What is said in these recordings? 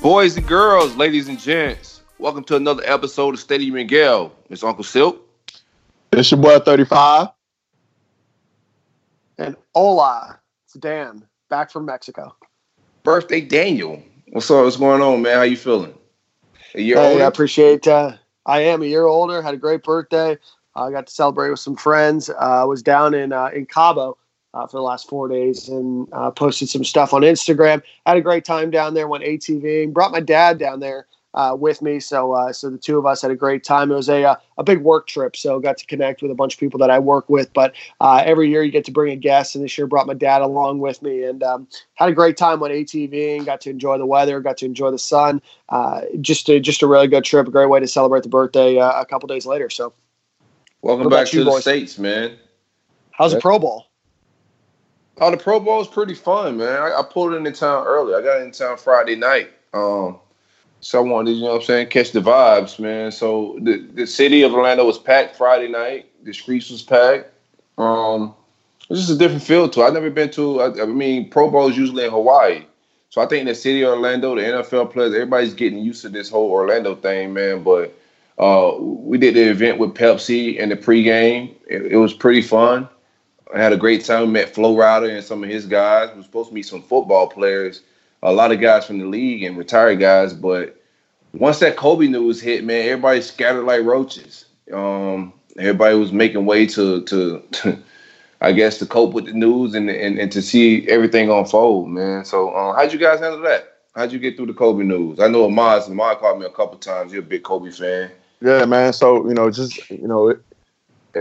Boys and girls, ladies and gents, welcome to another episode of Stadium and Gale. It's Uncle Silk. It's your boy 35. And hola, it's Dan, back from Mexico. Birthday Daniel. What's up? What's going on, man? How you feeling? A year older? I appreciate it. I am a year older. Had a great birthday. I got to celebrate with some friends. I was down in Cabo for the last 4 days and posted some stuff on Instagram. I had a great time down there, went ATVing, brought my dad down there with me. So the two of us had a great time. It was a big work trip, so got to connect with a bunch of people that I work with. But every year you get to bring a guest, and this year brought my dad along with me. And had a great time, went ATVing, got to enjoy the weather, got to enjoy the sun. Just a really good trip, a great way to celebrate the birthday a couple days later. So, welcome back to the States, man. How's the Pro Bowl? Oh, the Pro Bowl is pretty fun, man. I pulled into town early. I got in town Friday night. So I wanted to, you know what I'm saying, catch the vibes, man. So the city of Orlando was packed Friday night. The streets was packed. It was just a different feel to it. I've never been to, I mean, Pro Bowl is usually in Hawaii. So I think in the city of Orlando, the NFL players, everybody's getting used to this whole Orlando thing, man. But we did the event with Pepsi and the pregame. It was pretty fun. I had a great time. Met Flo Rida and some of his guys. We were supposed to meet some football players, a lot of guys from the league and retired guys. But once that Kobe news hit, man, everybody scattered like roaches. Everybody was making way to I guess, to cope with the news and to see everything unfold, man. So how'd you guys handle that? How'd you get through the Kobe news? I know Ahmad called me a couple times. You're a big Kobe fan. Yeah, man. So,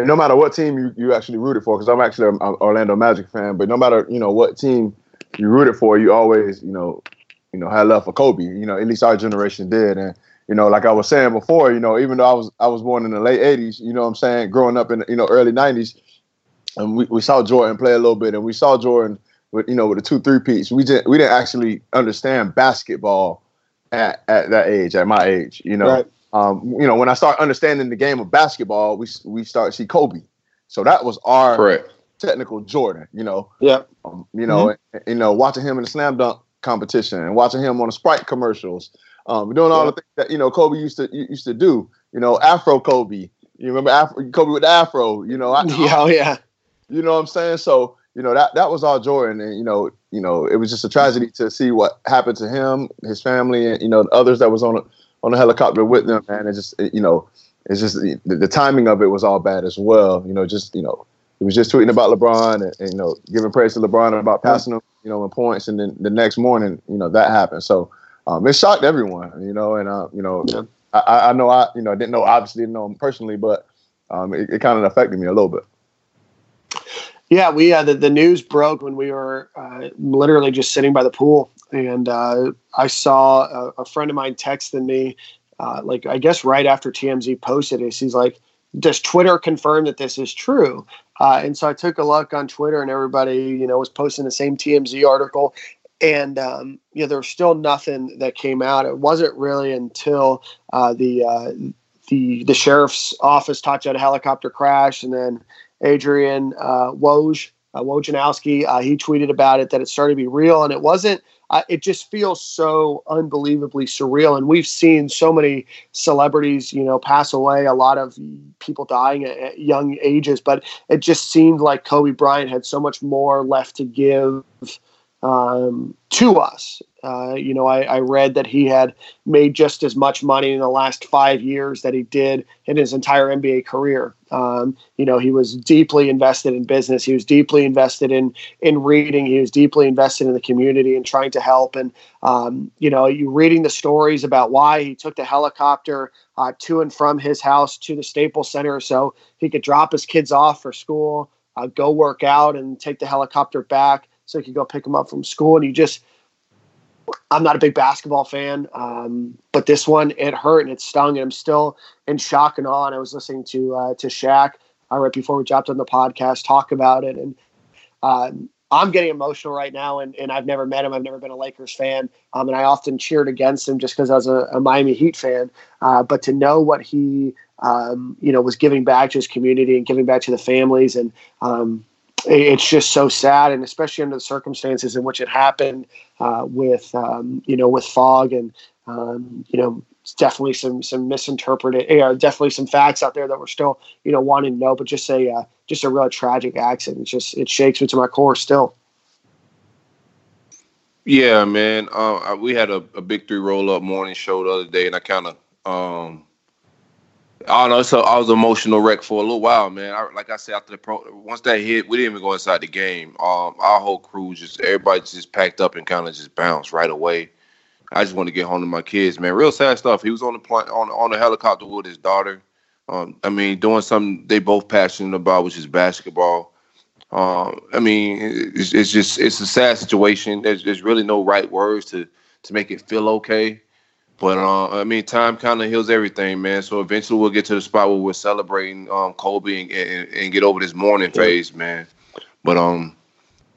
no matter what team you actually rooted for, because I'm actually an Orlando Magic fan, but no matter, what team you rooted for, you always, had love for Kobe, at least our generation did. And, like I was saying before, even though I was born in the late 80s, growing up in, early 90s, and we saw Jordan play a little bit, and we saw Jordan with, with the 2 3-peats. We didn't actually understand basketball at that age, at my age, Right. When I start understanding the game of basketball, we start to see Kobe. So that was our Correct. Technical Jordan, Yeah. Mm-hmm. Watching him in the slam dunk competition and watching him on the Sprite commercials, doing all the things that Kobe used to do. Afro Kobe. You remember Kobe with the Afro? Yeah. You know what I'm saying? So that was our Jordan, and it was just a tragedy to see what happened to him, his family, and the others that was on the helicopter with them, man. The timing of it was all bad as well. He was just tweeting about LeBron and giving praise to LeBron about passing him, in points. And then the next morning, that happened. So it shocked everyone, I didn't know, obviously didn't know him personally, but it kind of affected me a little bit. Yeah, we the news broke when we were literally just sitting by the pool, and I saw a friend of mine texting me, I guess right after TMZ posted it. He's like, "Does Twitter confirm that this is true?" And so I took a look on Twitter, and everybody was posting the same TMZ article, and there was still nothing that came out. It wasn't really until the sheriff's office talked about a helicopter crash, and then Adrian Wojnarowski, he tweeted about it, that it started to be real. And it wasn't, it just feels so unbelievably surreal. And we've seen so many celebrities, pass away, a lot of people dying at young ages, but it just seemed like Kobe Bryant had so much more left to give to us. I read that he had made just as much money in the last 5 years that he did in his entire NBA career. He was deeply invested in business. He was deeply invested in reading. He was deeply invested in the community and trying to help. And, you reading the stories about why he took the helicopter to and from his house to the Staples Center so he could drop his kids off for school, go work out, and take the helicopter back so he could go pick them up from school. And you just I'm not a big basketball fan, but this one, it hurt and it stung, and I'm still in shock and awe. And I was listening to Shaq right before we dropped on the podcast talk about it, and I'm getting emotional right now, and I've never met him. I've never been a Lakers fan, and I often cheered against him just because I was a Miami Heat fan. But to know what he was giving back to his community and giving back to the families, and it's just so sad, and especially under the circumstances in which it happened with fog and definitely some misinterpreted, definitely some facts out there that we're still wanting to know, but just a real tragic accident. It shakes me to my core still. Yeah, man. We had a Big Three Roll Up morning show the other day, and I kind of I don't know. So I was an emotional wreck for a little while, man. Like I said, after once that hit, we didn't even go inside the game. Our whole crew, everybody just packed up and kind of just bounced right away. I just wanted to get home to my kids, man. Real sad stuff. He was on the plane, on the helicopter with his daughter. Doing something they both passionate about, which is basketball. It's a sad situation. There's really no right words to make it feel okay. But, time kind of heals everything, man. So eventually we'll get to the spot where we're celebrating Kobe and get over this mourning phase, man. But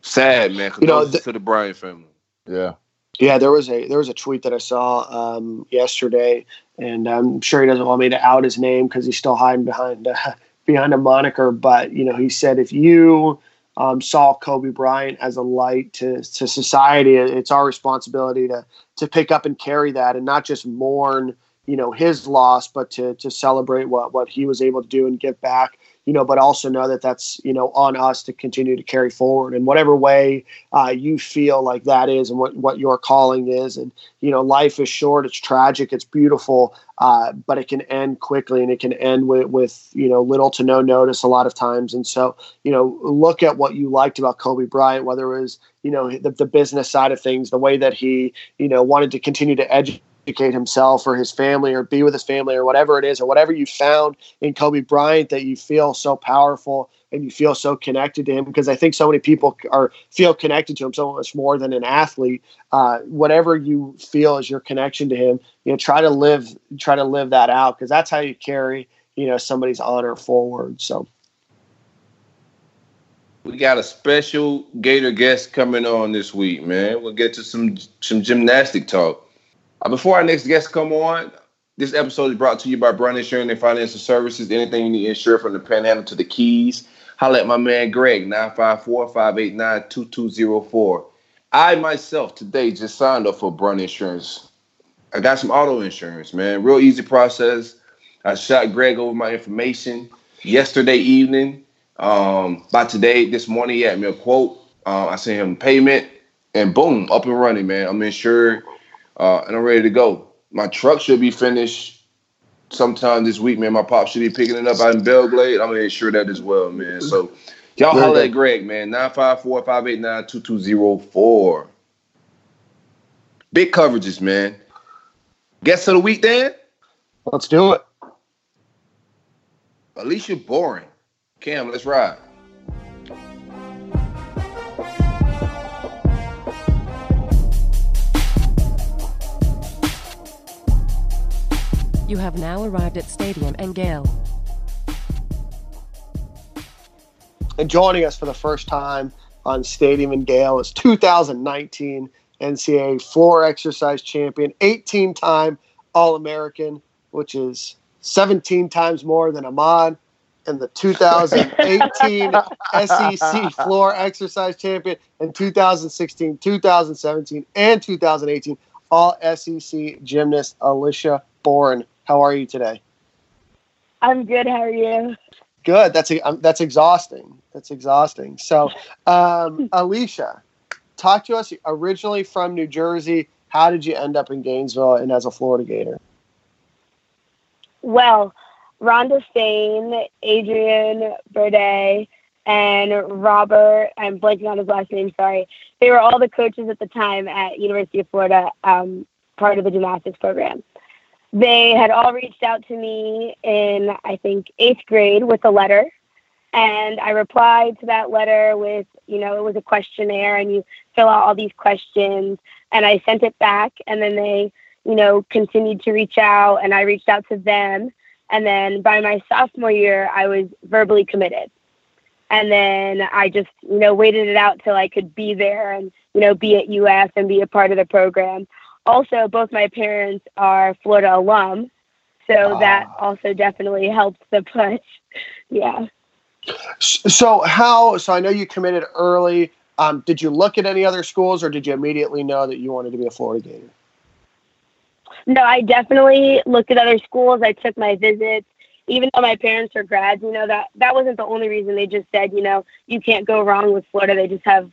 sad, man, condolences to the Bryant family. Yeah. Yeah, there was a tweet that I saw yesterday, and I'm sure he doesn't want me to out his name because he's still hiding behind a moniker. But, he said if you saw Kobe Bryant as a light to society, it's our responsibility to pick up and carry that and not just mourn, his loss, but to celebrate what he was able to do and give back, but also know that that's, on us to continue to carry forward in whatever way you feel like that is and what your calling is. And, life is short, it's tragic, it's beautiful, but it can end quickly, and it can end with little to no notice a lot of times. And so, look at what you liked about Kobe Bryant, whether it was, the business side of things, the way that he, wanted to continue to educate himself or his family or be with his family or whatever it is, or whatever you found in Kobe Bryant that you feel so powerful and you feel so connected to him, because I think so many people feel connected to him so much more than an athlete. Whatever you feel is your connection to him, try to live that out, because that's how you carry, somebody's honor forward. So we got a special Gator guest coming on this week, man. We'll get to some gymnastic talk. Before our next guest come on, this episode is brought to you by Brown Insurance and Financial Services. Anything you need insured, from the Panhandle to the Keys, holla at my man Greg, 954-589-2204. I myself today just signed up for Brown Insurance. I got some auto insurance, man. Real easy process. I shot Greg over my information yesterday evening. By today, this morning, he had me a quote. I sent him payment, and boom, up and running, man. I'm insured. And I'm ready to go. My truck should be finished sometime this week, man. My pop should be picking it up out in Belgrade. I'm going to ensure that as well, man. So y'all holler at Greg, man. 954-589-2204. Big coverages, man. Guest of the week, Dan? Let's do it. Alicia Bourne. Cam, let's ride. You have now arrived at Stadium and Gale. And joining us for the first time on Stadium and Gale is 2019 NCAA floor exercise champion, 18-time All-American, which is 17 times more than Ahmad, and the 2018 SEC floor exercise champion, and 2016, 2017, and 2018 All-SEC gymnast Alicia Bourne. How are you today? I'm good. How are you? Good. That's exhausting. That's exhausting. So, Alicia, talk to us. Originally from New Jersey, how did you end up in Gainesville and as a Florida Gator? Well, Rhonda Faehn, Adrian Burdett, and Robert, I'm blanking on his last name, sorry. They were all the coaches at the time at University of Florida, part of the gymnastics program. They had all reached out to me in, I think, 8th grade with a letter, And I replied to that letter with, it was a questionnaire and you fill out all these questions. And I sent it back, and then they, continued to reach out, and I reached out to them. And then by my sophomore year, I was verbally committed. And then I just, waited it out till I could be there and, be at UF and be a part of the program. Also, both my parents are Florida alum, so that also definitely helped the push. Yeah. So I know you committed early. Did you look at any other schools, or did you immediately know that you wanted to be a Florida Gator? No, I definitely looked at other schools. I took my visits. Even though my parents are grads, that wasn't the only reason. They just said, you can't go wrong with Florida. They just have,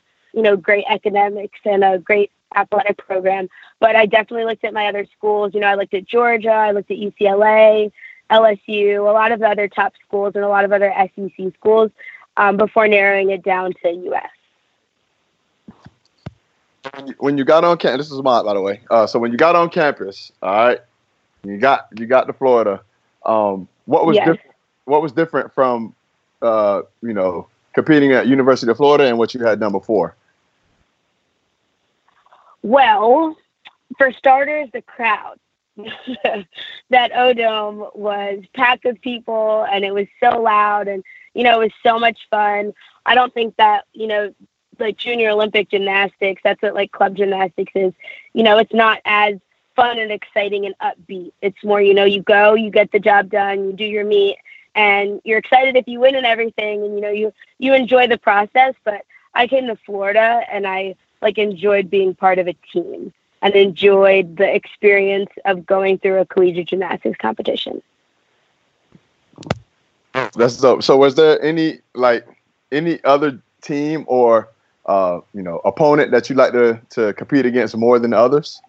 great academics and a great athletic program. But I definitely looked at my other schools. I looked at Georgia. I looked at UCLA, LSU, a lot of other top schools and a lot of other SEC schools before narrowing it down to US. When you got on campus, this is Ahmad, by the way. So when you got on campus, all right, you got to Florida. What was different from, competing at University of Florida and what you had done before? Well, for starters, the crowd. That O-Dome was packed with people, and it was so loud, and, it was so much fun. I don't think that, like junior Olympic gymnastics, that's what like club gymnastics is. It's not as fun and exciting and upbeat. It's more, you go, you get the job done, you do your meet, and you're excited if you win and everything. And, you enjoy the process, but I came to Florida and I like enjoyed being part of a team and enjoyed the experience of going through a collegiate gymnastics competition. That's dope. So was there any other team or opponent that you like to compete against more than others?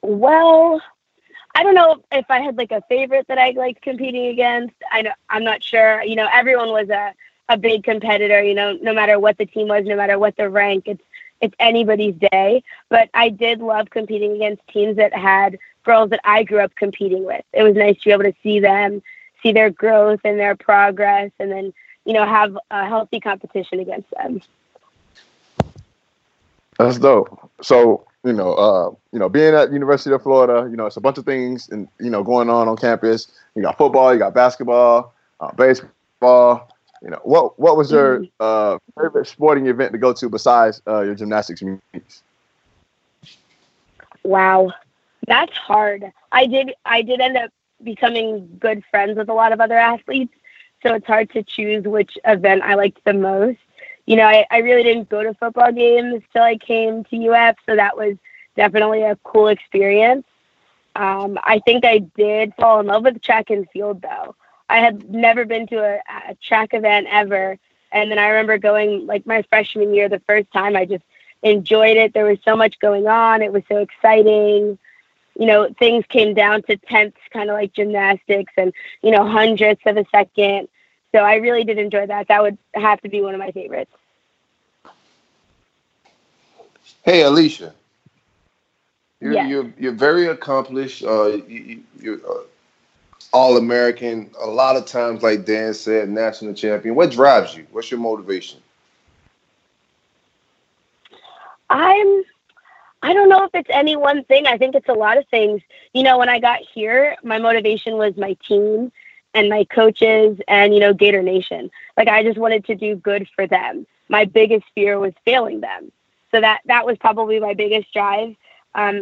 Well, I don't know if I had like a favorite that I liked competing against. I'm not sure. Everyone was a big competitor, no matter what the team was, no matter what the rank, it's anybody's day. But I did love competing against teams that had girls that I grew up competing with. It was nice to be able to see them, see their growth and their progress, and then have a healthy competition against them. That's dope. So, being at University of Florida, it's a bunch of things and, going on campus. You got football, you got basketball, baseball. What was your favorite sporting event to go to besides your gymnastics meets? Wow. That's hard. I did end up becoming good friends with a lot of other athletes, so it's hard to choose which event I liked the most. I really didn't go to football games till I came to UF, so that was definitely a cool experience. I think I did fall in love with track and field, though. I had never been to a track event ever, and then I remember going, my freshman year, the first time, I just enjoyed it. There was so much going on. It was so exciting. Things came down to tenths, kind of like gymnastics, and, hundredths of a second. So I really did enjoy that. That would have to be one of my favorites. Hey, Alicia. You're very accomplished. You're All-American. A lot of times, like Dan said, national champion. What drives you? What's your motivation? I don't know if it's any one thing. I think it's a lot of things. When I got here, my motivation was my team and my coaches and, Gator Nation. I just wanted to do good for them. My biggest fear was failing them. So that was probably my biggest drive. I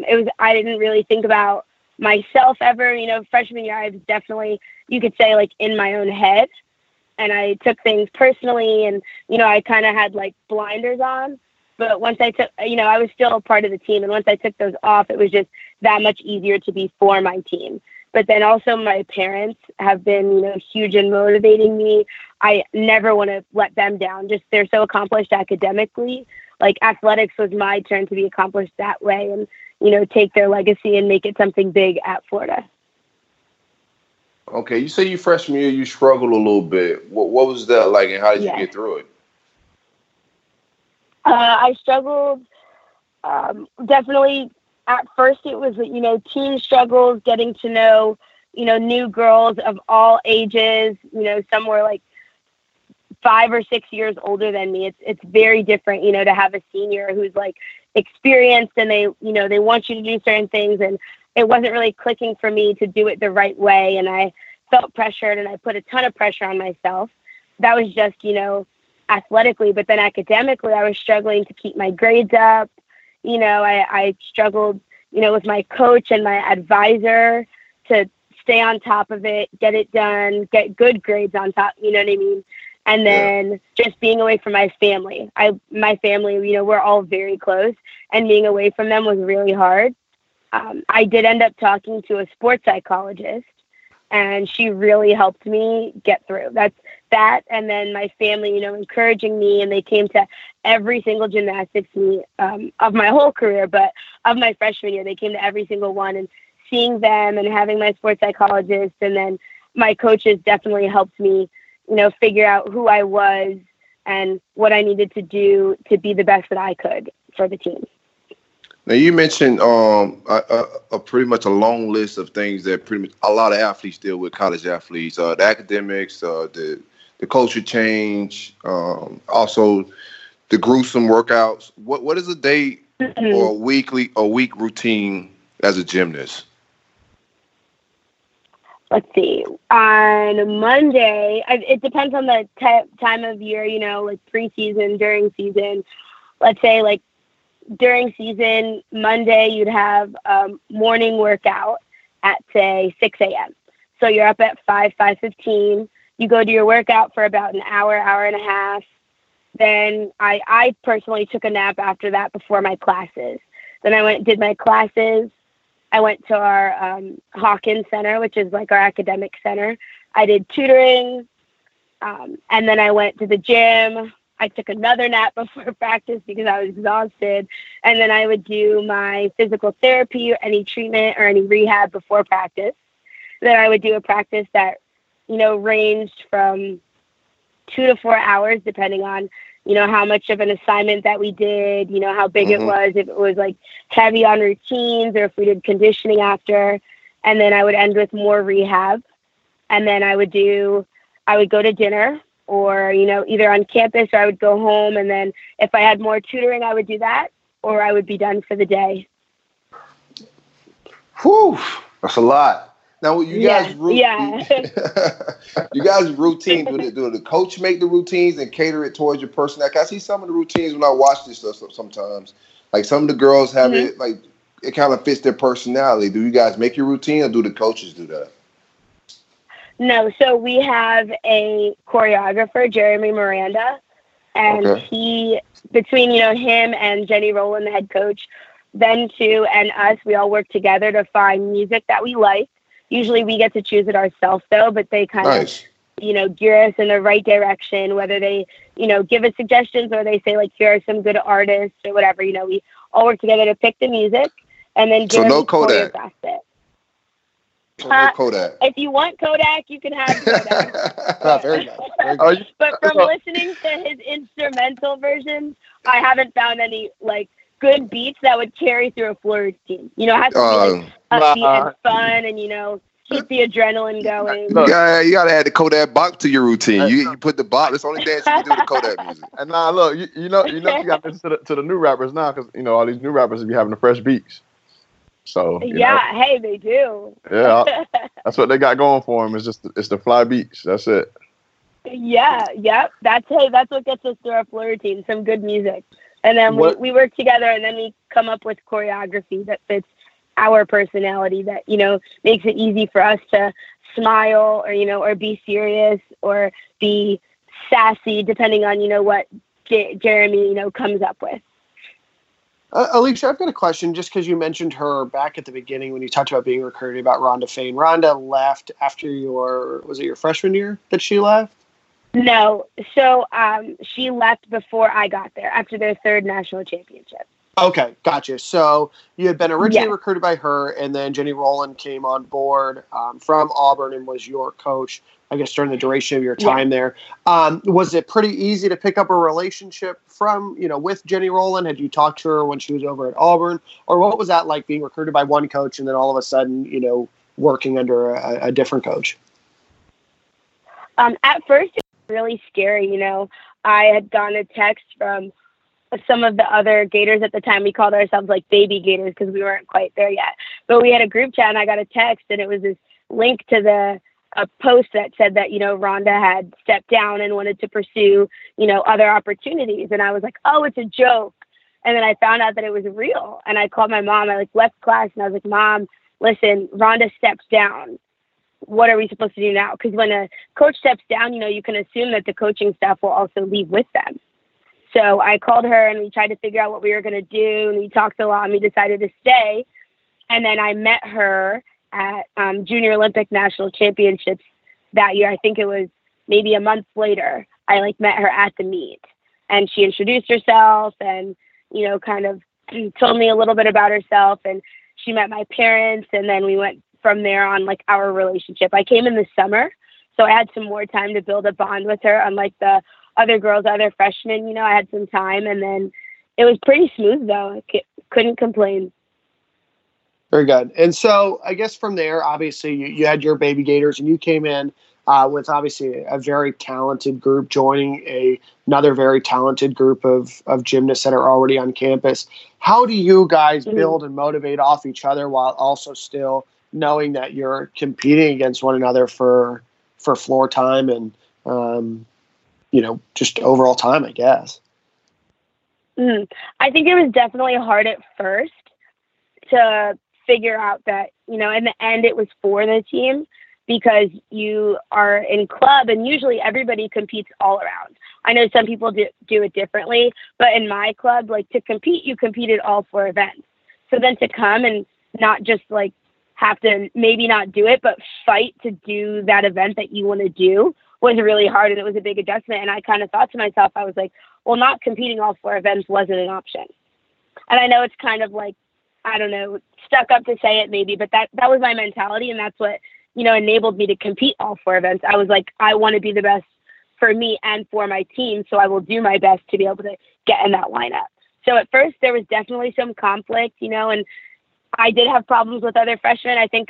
didn't really think about myself ever. Freshman year, I was definitely, you could say, in my own head. And I took things personally and, I kind of had, blinders on. But once I took, I was still a part of the team. And once I took those off, it was just that much easier to be for my team. But then also my parents have been, huge in motivating me. I never want to let them down. Just they're so accomplished academically. Athletics was my turn to be accomplished that way and, take their legacy and make it something big at Florida. Okay. You say your freshman year, you struggled a little bit. What was that like and how did you get through it? I struggled definitely at first. It was, team struggles, getting to know you know, new girls of all ages. You know, some were like 5 or 6 years older than me. It's very different, you know, to have a senior who's like experienced and they, you know, they want you to do certain things. And it wasn't really clicking for me to do it the right way. And I felt pressured and I put a ton of pressure on myself. That was just, you know, athletically, but then academically, I was struggling to keep my grades up. You know, I struggled, you know, with my coach and my advisor to stay on top of it, get it done, get good grades on top, you know what I mean? And then just being away from my family. My family, you know, we're all very close, and being away from them was really hard. I did end up talking to a sports psychologist, and she really helped me get through. That and then my family, you know, encouraging me, and they came to every single gymnastics meet of my whole career, but of my freshman year, they came to every single one, and seeing them and having my sports psychologist and then my coaches definitely helped me, you know, figure out who I was and what I needed to do to be the best that I could for the team. Now, you mentioned a pretty much a long list of things that pretty much a lot of athletes deal with, college athletes, the academics, the culture change, also the gruesome workouts. What is a day or a week routine as a gymnast? Let's see. On Monday, it depends on the time of year, you know, like preseason, during season. Let's say like during season, Monday, you'd have morning workout at, say, 6 a.m. So you're up at 5:15. You go to your workout for about an hour, hour and a half. Then I personally took a nap after that before my classes. Then I went and did my classes. I went to our Hawkins Center, which is like our academic center. I did tutoring, and then I went to the gym. I took another nap before practice because I was exhausted. And then I would do my physical therapy, any treatment or any rehab before practice. Then I would do a practice that, you know, ranged from 2 to 4 hours, depending on, you know, how much of an assignment that we did, you know, how big it was, if it was like heavy on routines or if we did conditioning after. And then I would end with more rehab. And then I would go to dinner, or, you know, either on campus, or I would go home. And then if I had more tutoring, I would do that, or I would be done for the day. Whew, that's a lot. Now, you guys routine, do the coach make the routines and cater it towards your personality? I see some of the routines when I watch this stuff sometimes. Like some of the girls have it, like it kind of fits their personality. Do you guys make your routine, or do the coaches do that? No, so we have a choreographer, Jeremy Miranda, and he, between, you know, him and Jenny Rowland, the head coach, them two and us, we all work together to find music that we like. Usually we get to choose it ourselves, though, but they kind of, you know, gear us in the right direction, whether they, you know, give us suggestions or they say, like, here are some good artists or whatever. You know, we all work together to pick the music and then Jeremy choreographs it. No Kodak. If you want Kodak, you can have Kodak. Very nice. But from listening to his instrumental versions, I haven't found any like good beats that would carry through a floor routine. You know, it has to be like, upbeat and fun, and you know, keep the adrenaline going. Look, you gotta add the Kodak bop to your routine. You put the bop. That's the only dance you can do with Kodak music. And now look, you know, you got to listen to the new rappers now, because you know all these new rappers be having the fresh beats. So you know, hey, they do. Yeah, that's what they got going for them. It's the fly beats. That's it. Yeah, yep. That's what gets us through our floor routine. Some good music, and then we work together, and then we come up with choreography that fits our personality. That, you know, makes it easy for us to smile, or you know, or be serious, or be sassy, depending on, you know, what Jeremy, you know, comes up with. Alicia, I've got a question, just because you mentioned her back at the beginning when you talked about being recruited about Rhonda Faehn. Rhonda left after was it your freshman year that she left? No. So she left before I got there, after their third national championship. Okay, gotcha. So you had been originally recruited by her, and then Jenny Rowland came on board from Auburn and was your coach, I guess, during the duration of your time there. Was it pretty easy to pick up a relationship with Jenny Rowland? Had you talked to her when she was over at Auburn? Or what was that like, being recruited by one coach and then all of a sudden, you know, working under a different coach? At first, it was really scary. You know, I had gotten a text from some of the other Gators at the time. We called ourselves like baby Gators because we weren't quite there yet. But we had a group chat, and I got a text, and it was this link to a post that said that, you know, Rhonda had stepped down and wanted to pursue, you know, other opportunities. And I was like, oh, it's a joke. And then I found out that it was real. And I called my mom. I like left class and I was like, Mom, listen, Rhonda steps down. What are we supposed to do now? Because when a coach steps down, you know, you can assume that the coaching staff will also leave with them. So I called her and we tried to figure out what we were going to do. And we talked a lot and we decided to stay. And then I met her at Junior Olympic National Championships that year. I think it was maybe a month later. I like met her at the meet and she introduced herself and, you know, kind of told me a little bit about herself, and she met my parents. And then we went from there on like our relationship. I came in the summer, so I had some more time to build a bond with her. Unlike the other girls, other freshmen, you know, I had some time, and then it was pretty smooth though. I couldn't complain. Very good. And so I guess from there, obviously you had your baby Gators and you came in with obviously a very talented group, joining another very talented group of gymnasts that are already on campus. How do you guys build and motivate off each other while also still knowing that you're competing against one another for floor time and, you know, just overall time, I guess? I think it was definitely hard at first to figure out that, you know, in the end it was for the team, because you are in club and usually everybody competes all around. I know some people do it differently, but in my club, like to compete, you competed all four events. So then to come and not just like have to maybe not do it, but fight to do that event that you want to do was really hard. And it was a big adjustment. And I kind of thought to myself, I was like, well, not competing all four events wasn't an option. And I know it's kind of like, I don't know, stuck up to say it maybe, but that was my mentality. And that's what, you know, enabled me to compete all four events. I was like, I want to be the best for me and for my team. So I will do my best to be able to get in that lineup. So at first there was definitely some conflict, you know, and I did have problems with other freshmen. I think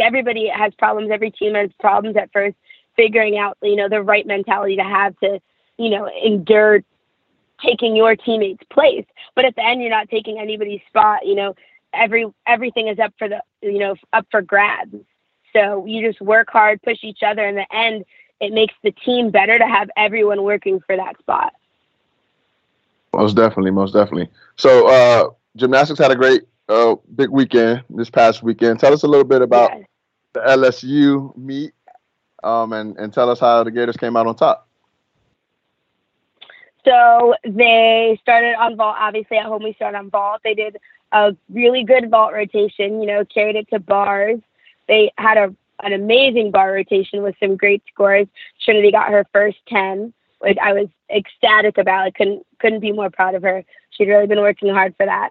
everybody has problems. Every team has problems at first, figuring out, you know, the right mentality to have to, you know, endure taking your teammates' place. But at the end, you're not taking anybody's spot. You know, everything is up for up for grabs. So you just work hard, push each other. In the end, it makes the team better to have everyone working for that spot. Most definitely. So gymnastics had a great big weekend this past weekend. Tell us a little bit about the LSU meet and tell us how the Gators came out on top. So they started on vault. Obviously, at home we started on vault. They did a really good vault rotation, you know, carried it to bars. They had an amazing bar rotation with some great scores. Trinity got her first 10, which I was ecstatic about. I couldn't be more proud of her. She'd really been working hard for that.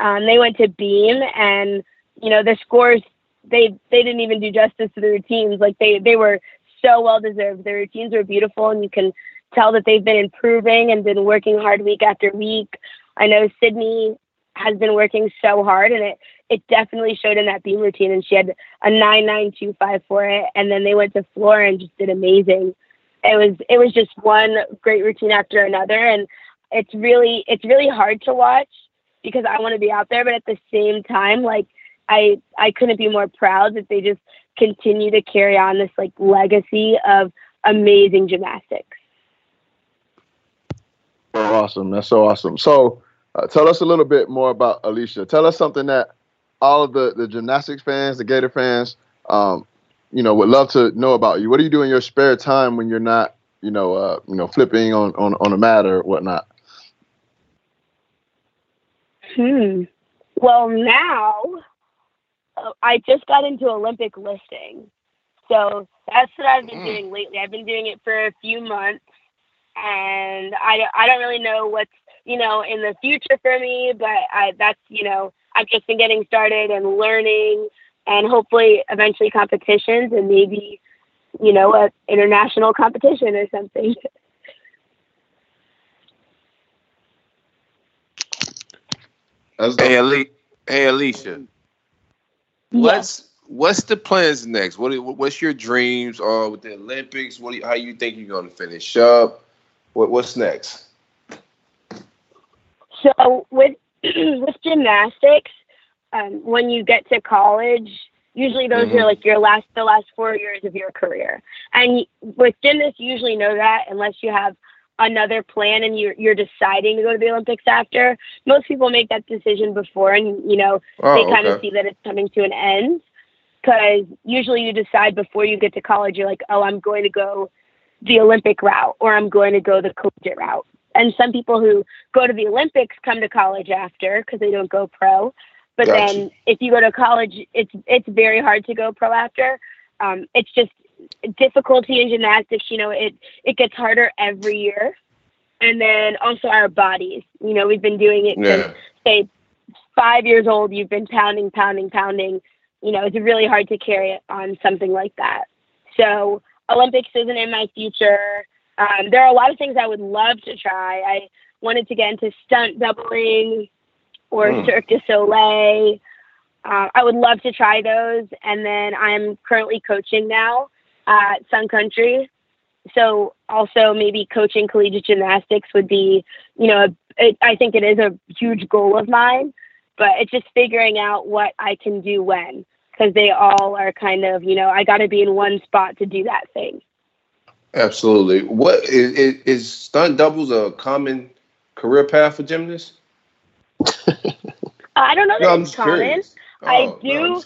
They went to beam, and, you know, the scores, they didn't even do justice to the routines. Like, they were so well-deserved. The routines were beautiful, and you can tell that they've been improving and been working hard week after week. I know Sydney has been working so hard, and it definitely showed in that beam routine, and she had a 9.925 for it. And then they went to floor and just did amazing. It was just one great routine after another. And it's really hard to watch because I want to be out there, but at the same time, like I couldn't be more proud that they just continue to carry on this like legacy of amazing gymnastics. Awesome. That's so awesome. So tell us a little bit more about Alicia. Tell us something that all of the gymnastics fans, the Gator fans, you know, would love to know about you. What do you do in your spare time when you're not, you know, flipping on a mat or whatnot? Well, now I just got into Olympic lifting. So that's what I've been doing lately. I've been doing it for a few months, and I don't really know what's, you know, in the future for me, but that's, you know, I've just been getting started and learning, and hopefully eventually competitions and maybe, you know, an international competition or something. Hey, Alicia. Yes. Let's What's the plans next? What's your dreams with the Olympics? How you think you're going to finish up? What's next? So with gymnastics, when you get to college, usually those are like the last 4 years of your career. And with gymnasts, you usually know that unless you have another plan and you're deciding to go to the Olympics after. Most people make that decision before, and they kind of see that it's coming to an end, because usually you decide before you get to college. You're like, oh, I'm going to go the Olympic route, or I'm going to go the collegiate route. And some people who go to the Olympics come to college after, because they don't go pro. But then if you go to college, it's very hard to go pro after. It's just difficulty in gymnastics. It gets harder every year. And then also our bodies. We've been doing it since, say, 5 years old. You've been pounding. It's really hard to carry it on something like that. So Olympics isn't in my future. There are a lot of things I would love to try. I wanted to get into stunt doubling or Cirque du Soleil. I would love to try those. And then I'm currently coaching now at Sun Country. So also maybe coaching collegiate gymnastics would be, I think it is a huge goal of mine, but it's just figuring out what I can do when, because they all are kind of, I got to be in one spot to do that thing. Absolutely. What is stunt doubles a common career path for gymnasts? I don't know that it's common. I do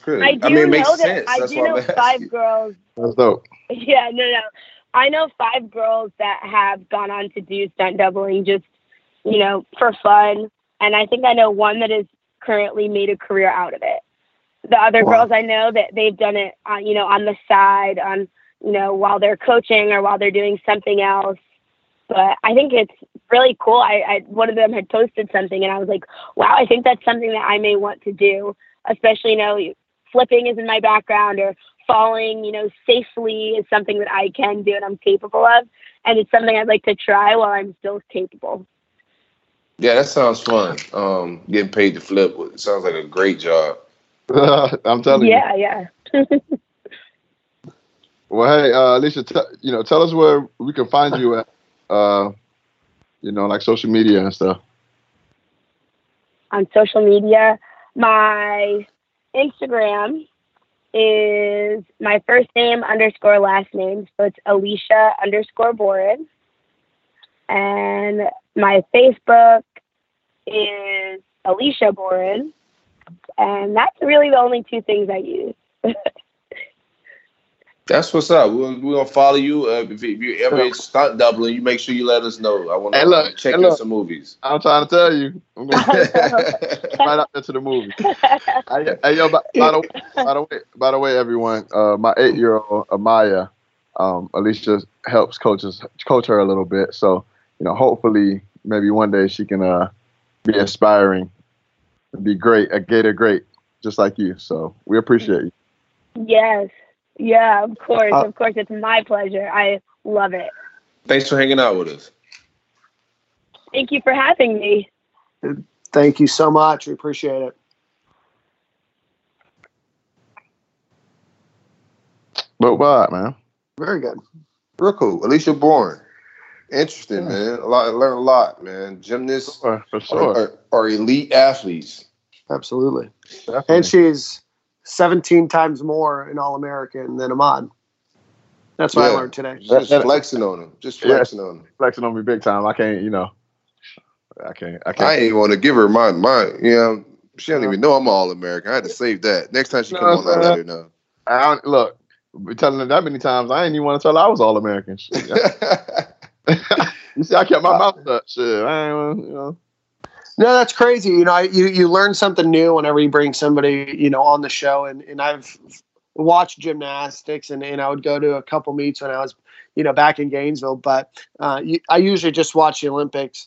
know five girls. That's dope. Yeah, no. I know five girls that have gone on to do stunt doubling just, for fun. And I think I know one that has currently made a career out of it. The other girls I know that they've done it on, on the side, on, while they're coaching or while they're doing something else. But I think it's really cool. One of them had posted something and I was like, wow, I think that's something that I may want to do, especially, flipping is in my background, or falling, safely is something that I can do and I'm capable of. And it's something I'd like to try while I'm still capable. Yeah, that sounds fun. Getting paid to flip. It sounds like a great job. I'm telling you. Yeah. Well, hey, Alicia, tell us where we can find you at, like social media and stuff. On social media, my Instagram is my first name _ last name. So it's Alicia _ Bourne. And my Facebook is Alicia Bourne. And that's really the only two things I use. That's what's up. We're gonna follow you. If you ever stunt doubling, you make sure you let us know. I want to check out some movies. I'm trying to tell you. I'm going right out there to the movies. By the way, everyone, my 8-year-old Amaya, Alicia helps coach her a little bit. So hopefully, maybe one day she can be inspiring, and be great, a Gator great, just like you. So we appreciate you. Yes. Yeah, of course. It's my pleasure. I love it. Thanks for hanging out with us. Thank you for having me. Thank you so much. We appreciate it. But what, man? Very good. Real cool. Alicia Bourne. Interesting, man. I learned a lot, man. Gymnasts are elite athletes. Absolutely. Definitely. And she's 17 times more an All-American than Ahmad. That's what I learned today. Just flexing on him. Just flexing on him. Flexing on me big time. I can't, I can't. I ain't want to give her my she don't even know I'm All-American. I had to save that. Next time she comes on, I'll let her know. Look, we're telling her that many times, I ain't even want to tell her I was All-American. You see, I kept my mouth shut. Shit, I ain't want to, No, that's crazy. You learn something new whenever you bring somebody, on the show. And I've watched gymnastics, and I would go to a couple meets when I was, back in Gainesville. But I usually just watch the Olympics,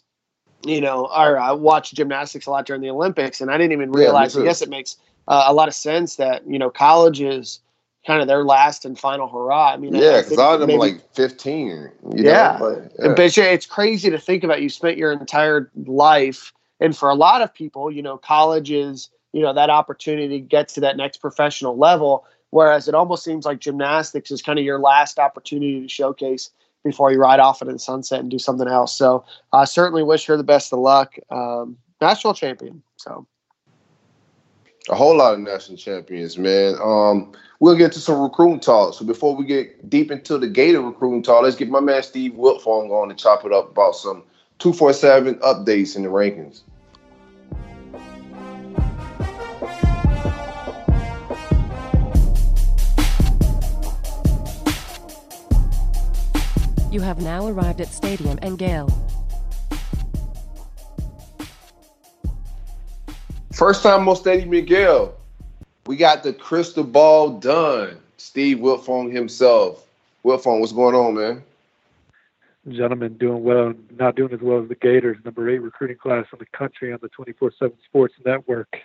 or I watch gymnastics a lot during the Olympics. And I didn't even realize, I guess it makes a lot of sense that, college is kind of their last and final hurrah. I mean, because I'm like 15. But it's crazy to think about. You spent your entire life. And for a lot of people, college is, that opportunity to get to that next professional level. Whereas it almost seems like gymnastics is kind of your last opportunity to showcase before you ride off into the sunset and do something else. So I certainly wish her the best of luck. National champion. So a whole lot of national champions, man. We'll get to some recruiting talk. So before we get deep into the Gator recruiting talk, let's get my man Steve Wiltfong on to chop it up about some 247 updates in the rankings. You have now arrived at Stadium and Gale. First time on Stadium and Gale, we got the crystal ball done. Steve Wiltfong himself. Wiltfong, what's going on, man? Gentlemen, doing well. Not doing as well as the Gators, number 8 recruiting class in the country on the 247 Sports Network.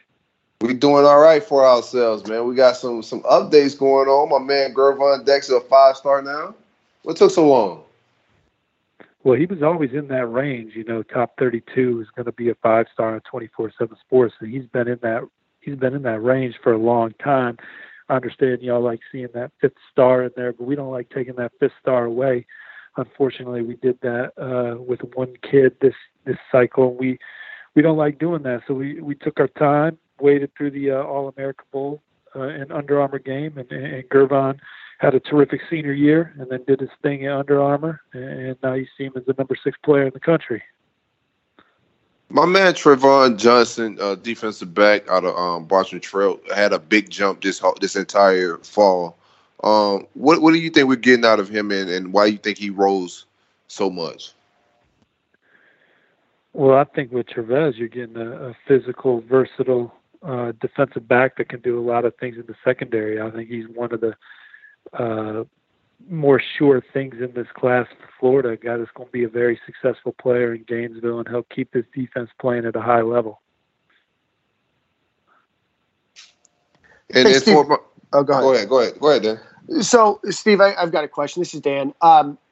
We're doing all right for ourselves, man. We got some updates going on. My man Gervon Dexter, a 5-star now. What took so long? Well, he was always in that range, you know. Top 32 is going to be a 5-star on 247 Sports, and he's been in that range for a long time. I understand y'all like seeing that 5th star in there, but we don't like taking that 5th star away. Unfortunately, we did that with one kid this cycle. We don't like doing that, so we took our time, waited through the All-America Bowl and Under Armour game, and Gervon had a terrific senior year and then did his thing at Under Armour, and now you see him as the number 6 player in the country. My man Trevon Johnson, defensive back out of Bartram Trail, had a big jump this entire fall. What do you think we're getting out of him, and why do you think he rose so much? Well, I think with Trevez, you're getting a physical, versatile defensive back that can do a lot of things in the secondary. I think he's one of the more sure things in this class for Florida. A guy that's going to be a very successful player in Gainesville and help keep this defense playing at a high level. And hey, Steve, go ahead, Dan. So, Steve, I've got a question. This is Dan.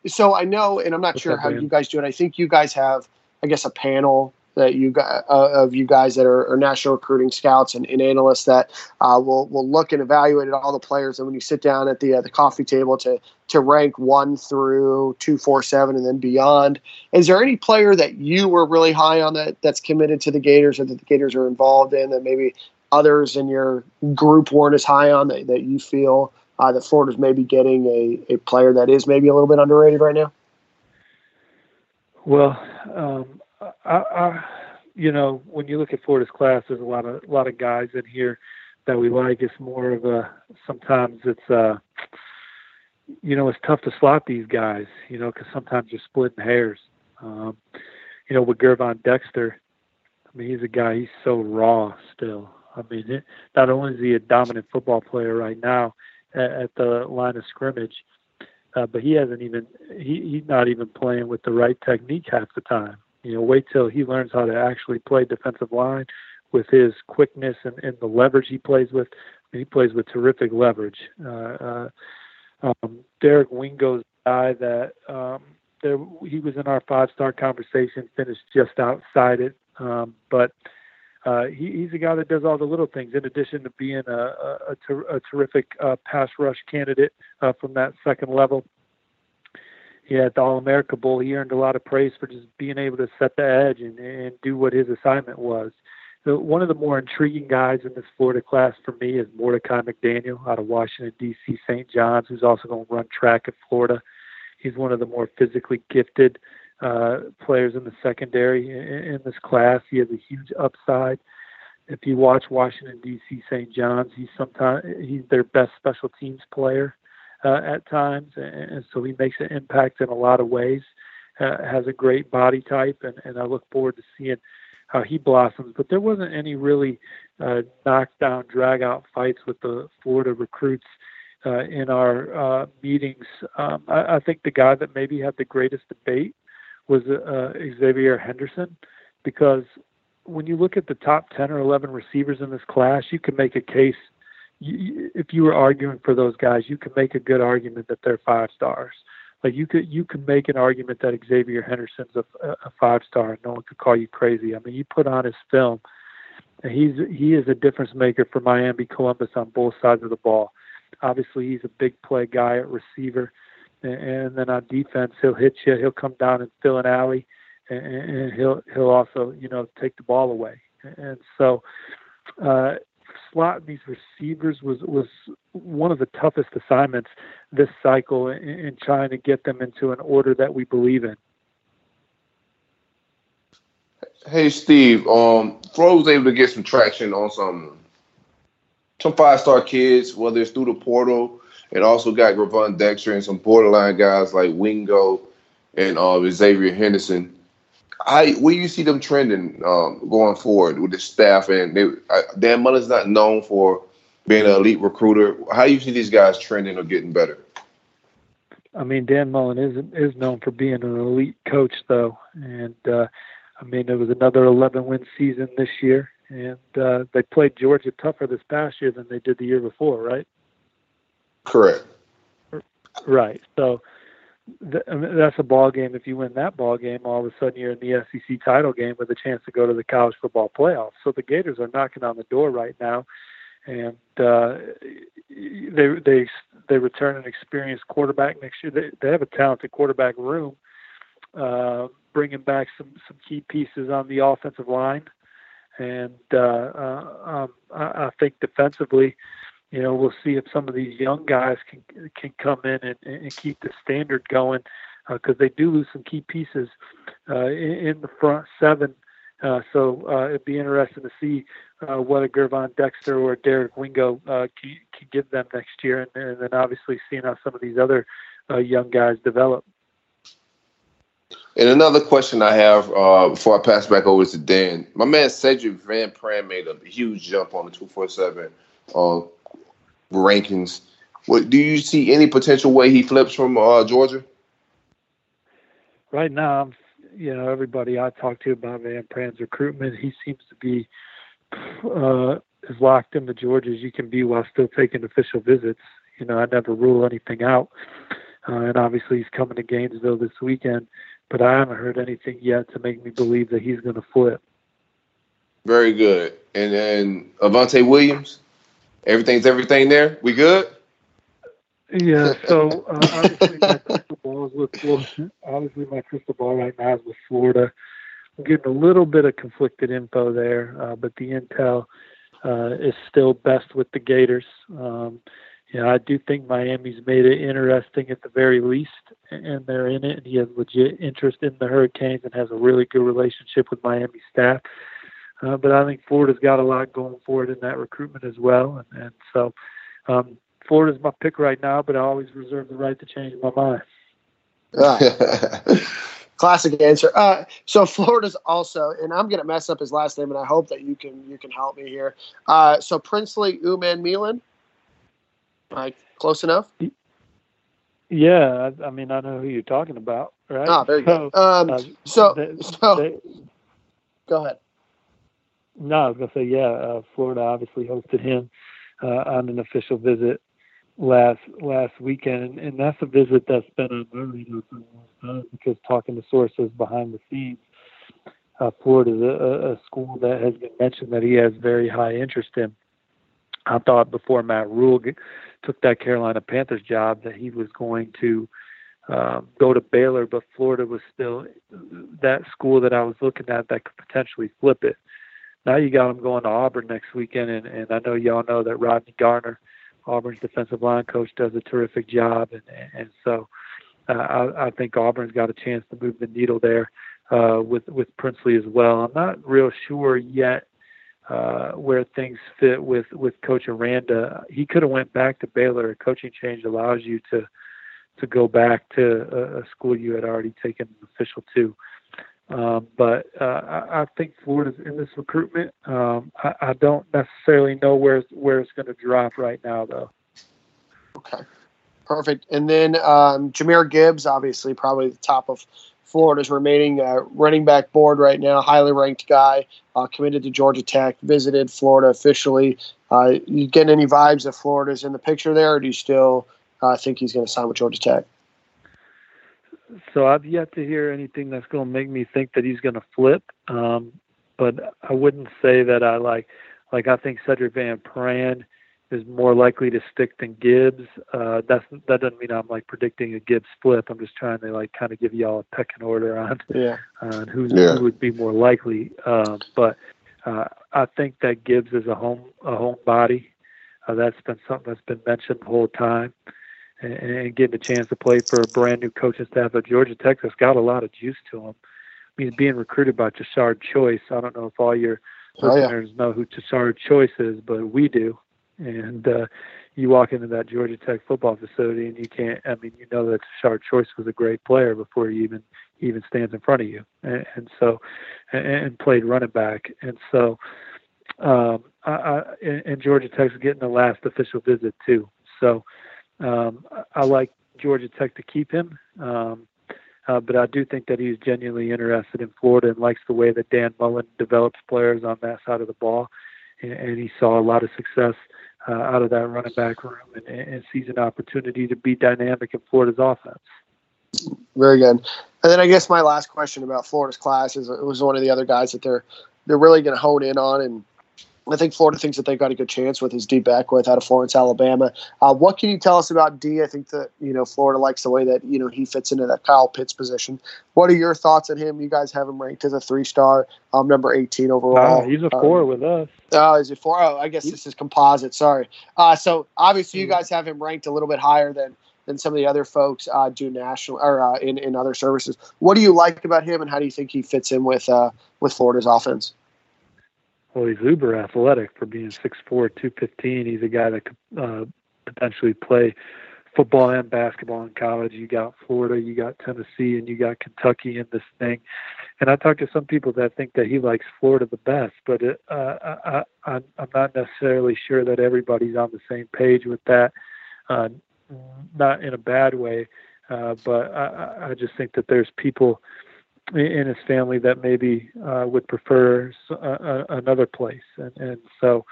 So I know, and I'm not sure how you guys do it. I think you guys have, I guess, a panel that you got, of you guys that are national recruiting scouts and analysts that will look and evaluate at all the players. And when you sit down at the coffee table to rank 1 through 247 and then beyond, is there any player that you were really high on that's committed to the Gators or that the Gators are involved in that maybe others in your group weren't as high on that you feel that Florida's maybe getting a player that is maybe a little bit underrated right now? Well, I, you know, when you look at Florida's class, there's a lot of guys in here that we like. It's more of a, sometimes it's you know, it's tough to slot these guys, you know, because sometimes you're splitting hairs. You know, with Gervon Dexter, I mean, he's a guy, he's so raw still. I mean, not only is he a dominant football player right now at the line of scrimmage, but he's not even playing with the right technique half the time. You know, wait till he learns how to actually play defensive line with his quickness and the leverage he plays with. I mean, he plays with terrific leverage. Derek Wingo's guy that he was in our 5-star conversation, finished just outside it. But he's a guy that does all the little things in addition to being a terrific pass rush candidate from that second level. Yeah, at the All-America Bowl, he earned a lot of praise for just being able to set the edge and do what his assignment was. So one of the more intriguing guys in this Florida class for me is Mordecai McDaniel out of Washington, D.C., St. John's, who's also going to run track at Florida. He's one of the more physically gifted players in the secondary in this class. He has a huge upside. If you watch Washington, D.C., St. John's, he's their best special teams player. At times, and so he makes an impact in a lot of ways, has a great body type, and I look forward to seeing how he blossoms. But there wasn't any really knockdown, drag-out fights with the Florida recruits in our meetings. I think the guy that maybe had the greatest debate was Xzavier Henderson, because when you look at the top 10 or 11 receivers in this class, you can make a case. If you were arguing for those guys, you could make a good argument that they're 5 stars. Like you could make an argument that Xzavier Henderson's a 5-star, and no one could call you crazy. I mean, you put on his film, and he is a difference maker for Miami Columbus on both sides of the ball. obviously he's a big play guy at receiver. And then on defense, he'll hit you. He'll come down and fill an alley, and he'll also, you know, take the ball away. And so slotting these receivers was one of the toughest assignments this cycle in trying to get them into an order that we believe in. Hey, Steve, Flo was able to get some traction on some five-star kids, whether it's through the portal. It also got Gervon Dexter and some borderline guys like Wingo and Xzavier Henderson. Where do you see them trending going forward with the staff? And Dan Mullen's not known for being an elite recruiter. How do you see these guys trending or getting better? I mean, Dan Mullen is known for being an elite coach, though. And, I mean, it was another 11-win season this year. And they played Georgia tougher this past year than they did the year before, right? Correct. Right. So that's a ball game. If you win that ball game, all of a sudden you're in the SEC title game with a chance to go to the college football playoffs. So the Gators are knocking on the door right now, and they return an experienced quarterback next year. They have a talented quarterback room, bringing back some key pieces on the offensive line, and I think defensively, you know, we'll see if some of these young guys can come in and keep the standard going, because they do lose some key pieces in the front seven. So it'd be interesting to see what a Gervon Dexter or Derek Wingo can give them next year, and then obviously seeing how some of these other young guys develop. And another question I have before I pass back over to Dan, my man Cedric Van Pran made a huge jump on the 247. Rankings. What do you see any potential way he flips from Georgia? Right now, everybody I talk to about Van Pran's recruitment, he seems to be as locked into Georgia as you can be while still taking official visits. You know, I never rule anything out, and obviously he's coming to Gainesville this weekend. But I haven't heard anything yet to make me believe that he's going to flip. Very good. And then Avante Williams. Everything there? We good? Yeah, so obviously my crystal ball right now is with Florida. I'm getting a little bit of conflicted info there, but the intel is still best with the Gators. I do think Miami's made it interesting at the very least, and they're in it, and he has legit interest in the Hurricanes and has a really good relationship with Miami staff. But I think Florida's got a lot going for it in that recruitment as well. And so Florida's my pick right now, but I always reserve the right to change my mind. Classic answer. So Florida's also, and I'm going to mess up his last name, and I hope that you can help me here. So Princely Uman Milan, close enough? Yeah, I mean, I know who you're talking about, right? Oh, there you go. Go ahead. No, I was going to say, Florida obviously hosted him on an official visit last weekend. And that's a visit that's been on my radar for a long time, because talking to sources behind the scenes, Florida is a school that has been mentioned that he has very high interest in. I thought before Matt Rule took that Carolina Panthers job that he was going to go to Baylor, but Florida was still that school that I was looking at that could potentially flip it. Now you got them going to Auburn next weekend, and I know y'all know that Rodney Garner, Auburn's defensive line coach, does a terrific job, and so I think Auburn's got a chance to move the needle there with Princely as well. I'm not real sure yet where things fit with Coach Aranda. He could have went back to Baylor. A coaching change allows you to go back to a school you had already taken an official to. But I think Florida's in this recruitment. I don't necessarily know where it's going to drop right now, though. Okay, perfect. And then Jahmyr Gibbs, obviously, probably the top of Florida's remaining running back board right now. Highly ranked guy, committed to Georgia Tech, visited Florida officially. You getting any vibes that Florida's in the picture there, or do you still think he's going to sign with Georgia Tech? So I've yet to hear anything that's going to make me think that he's going to flip. But I wouldn't say that I like I think Cedric Van Pran is more likely to stick than Gibbs. That doesn't mean I'm like predicting a Gibbs flip. I'm just trying to like kind of give y'all a pecking order on who would be more likely. But I think that Gibbs is a homebody. That's been something that's been mentioned the whole time, and getting a chance to play for a brand new coaching staff at Georgia Tech that's got a lot of juice to him. I mean, being recruited by Jashard Choice. I don't know if all your listeners know who Jashard Choice is, but we do. And you walk into that Georgia Tech football facility and you can't, I mean, you know that Jashard Choice was a great player before he even stands in front of you. And played running back. And so, and Georgia Tech's getting the last official visit too. So I like Georgia Tech to keep him. But I do think that he's genuinely interested in Florida and likes the way that Dan Mullen develops players on that side of the ball. And he saw a lot of success out of that running back room and sees an opportunity to be dynamic in Florida's offense. Very good. And then I guess my last question about Florida's class is it was one of the other guys that they're really going to hone in on. And I think Florida thinks that they've got a good chance with his D Beckwith out of Florence, Alabama. What can you tell us about D? I think that, Florida likes the way that, he fits into that Kyle Pitts position. What are your thoughts on him? You guys have him ranked as a 3-star, number 18 overall. He's a 4 with us. Is it 4? I guess this is composite. Sorry. So obviously you guys have him ranked a little bit higher than some of the other folks do national or in other services. What do you like about him and how do you think he fits in with Florida's offense? Well, he's uber athletic for being 6'4", 215. He's a guy that could potentially play football and basketball in college. You got Florida, you got Tennessee, and you got Kentucky in this thing. And I talk to some people that think that he likes Florida the best, but I'm not necessarily sure that everybody's on the same page with that, not in a bad way, but I just think that there's people – in his family that maybe would prefer another place. And so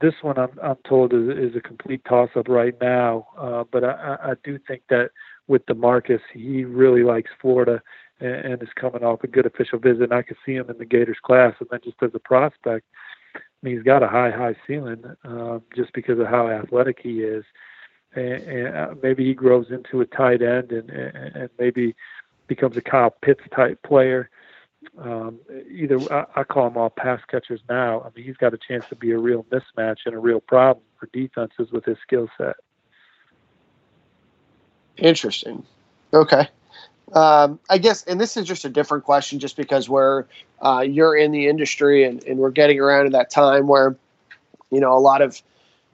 this one I'm told is a complete toss up right now. But I do think that with DeMarcus, he really likes Florida and is coming off a good official visit. And I could see him in the Gators class. And then just as a prospect, I mean, he's got a high ceiling just because of how athletic he is. And maybe he grows into a tight end and maybe becomes a Kyle Pitts type player. I call them all pass catchers now. I mean, he's got a chance to be a real mismatch and a real problem for defenses with his skill set. Interesting. Okay. I guess, and this is just a different question just because you're in the industry and we're getting around to that time where, a lot of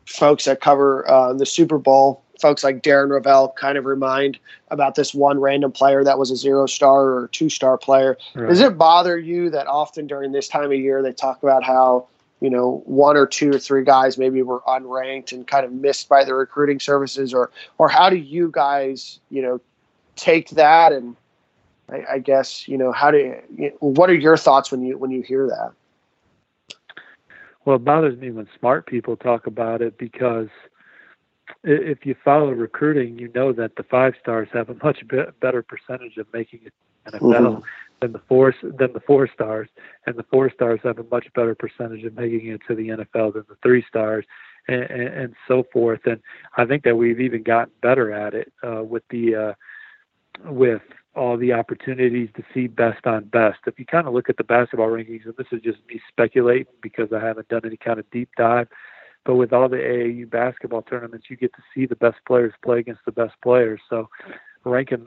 folks that cover the Super Bowl, folks like Darren Ravel kind of remind about this one random player that was a 0-star or a 2-star player. Right. Does it bother you that often during this time of year, they talk about how, one or two or three guys maybe were unranked and kind of missed by the recruiting services or how do you guys, take that? And I guess, what are your thoughts when you hear that? Well, it bothers me when smart people talk about it because if you follow recruiting, you know that the 5-stars have a much better percentage of making it NFL mm-hmm. than the four stars, and the 4-stars have a much better percentage of making it to the NFL than the 3-stars, and so forth. And I think that we've even gotten better at it with all the opportunities to see best on best. If you kind of look at the basketball rankings, and this is just me speculating because I haven't done any kind of deep dive. But with all the AAU basketball tournaments, you get to see the best players play against the best players. So ranking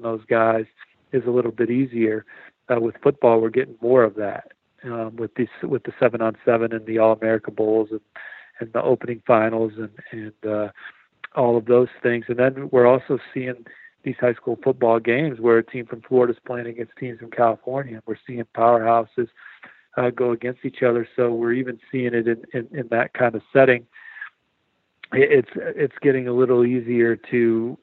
those guys is a little bit easier. With football, we're getting more of that with the 7-on-7 and the All-America Bowls and the opening finals and all of those things. And then we're also seeing these high school football games where a team from Florida is playing against teams from California. And we're seeing powerhouses go against each other. So we're even seeing it in that kind of setting. It's getting a little easier to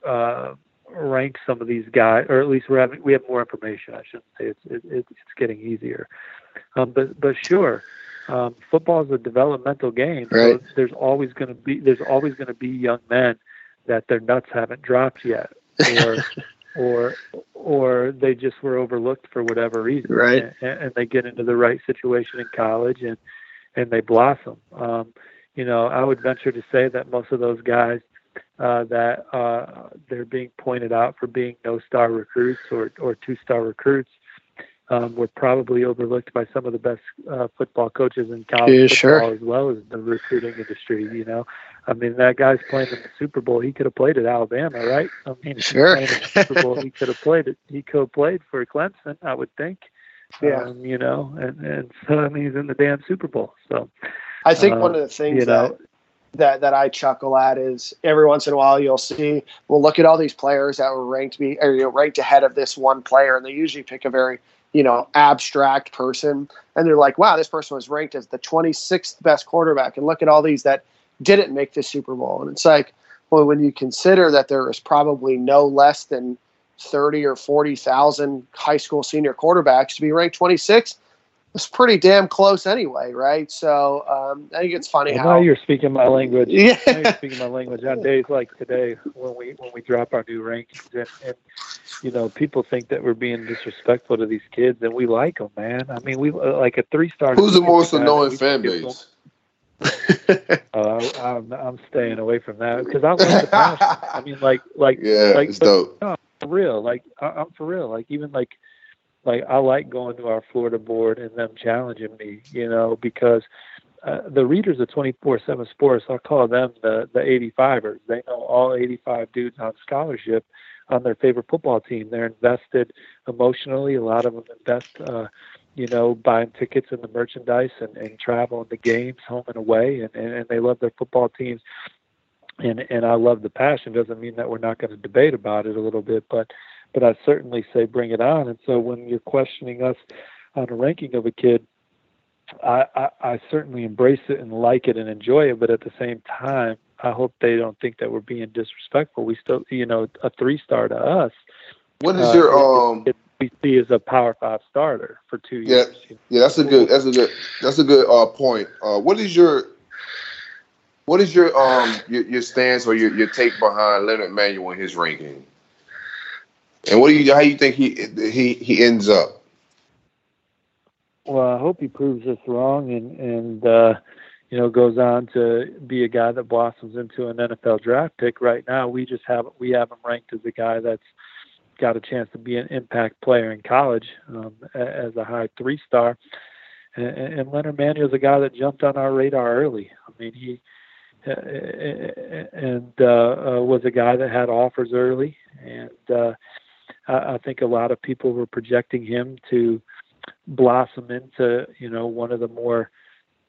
rank some of these guys, or at least we have more information. I shouldn't say it's getting easier. But sure, football is a developmental game. Right. So there's always going to be young men that their nuts haven't dropped yet, or they just were overlooked for whatever reason, right? And they get into the right situation in college, and they blossom. you know, I would venture to say that most of those guys that they're being pointed out for being no-star recruits or two-star recruits were probably overlooked by some of the best football coaches in college football as well as the recruiting industry, you know. I mean, that guy's playing in the Super Bowl. He could have played at Alabama, right? I mean, He's playing in the Super Bowl. He could have played it. He could have played for Clemson, I would think. Yeah. You know, and so, I mean, he's in the damn Super Bowl. So I think one of the things that I chuckle at is every once in a while you'll see, well, look at all these players that were ranked ahead of this one player, and they usually pick a very, you know, abstract person, and they're like, wow, this person was ranked as the 26th best quarterback, and look at all these that didn't make the Super Bowl. And it's like, well, when you consider that there is probably no less than 30 or 40,000 high school senior quarterbacks, to be ranked 26th, it's pretty damn close anyway, right? So I think it's funny how you're speaking my language. Yeah. Now you're speaking my language on days like today when we drop our new rankings, and you know, people think that we're being disrespectful to these kids, and we like them, man. I mean, we like a 3-star. Who's the most annoying fan base? I'm staying away from that because I love the passion. I mean, it's dope. No, for real, I'm for real, even I like going to our Florida board and them challenging me, you know, because the readers of 247 Sports, I'll call them the 85ers. They know all 85 dudes on scholarship on their favorite football team. They're invested emotionally. A lot of them invest, you know, buying tickets and the merchandise and travel and the games home and away, and they love their football teams. And I love the passion. Doesn't mean that we're not going to debate about it a little bit, but I certainly say bring it on. And so when you're questioning us on a ranking of a kid, I certainly embrace it and like it and enjoy it. But at the same time, I hope they don't think that we're being disrespectful. We still, you know, a 3-star to us. What is your we see as a Power 5 starter for 2 years? Yeah, that's a good point. What is your your stance or your take behind Leonard Manuel and his ranking? And how you think he ends up? Well, I hope he proves us wrong and you know, goes on to be a guy that blossoms into an NFL draft pick. Right now, we have him ranked as a guy that's got a chance to be an impact player in college as a high 3-star. And Leonard Manuel is a guy that jumped on our radar early. I mean, he. And was a guy that had offers early, and I think a lot of people were projecting him to blossom into, you know, one of the more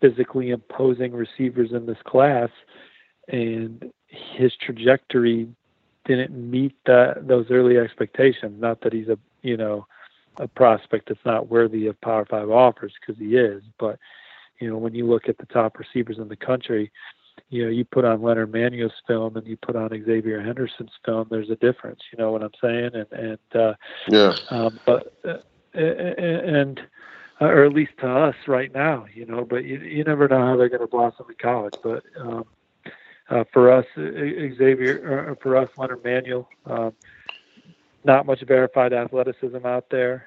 physically imposing receivers in this class, and his trajectory didn't meet those early expectations. Not that he's a prospect that's not worthy of Power 5 offers, because he is, but you know, when you look at the top receivers in the country, you know, you put on Leonard Manuel's film and you put on Xzavier Henderson's film, there's a difference, you know what I'm saying? Or at least to us right now, you know, but you never know how they're going to blossom in college. But for us, Leonard Manuel, not much verified athleticism out there.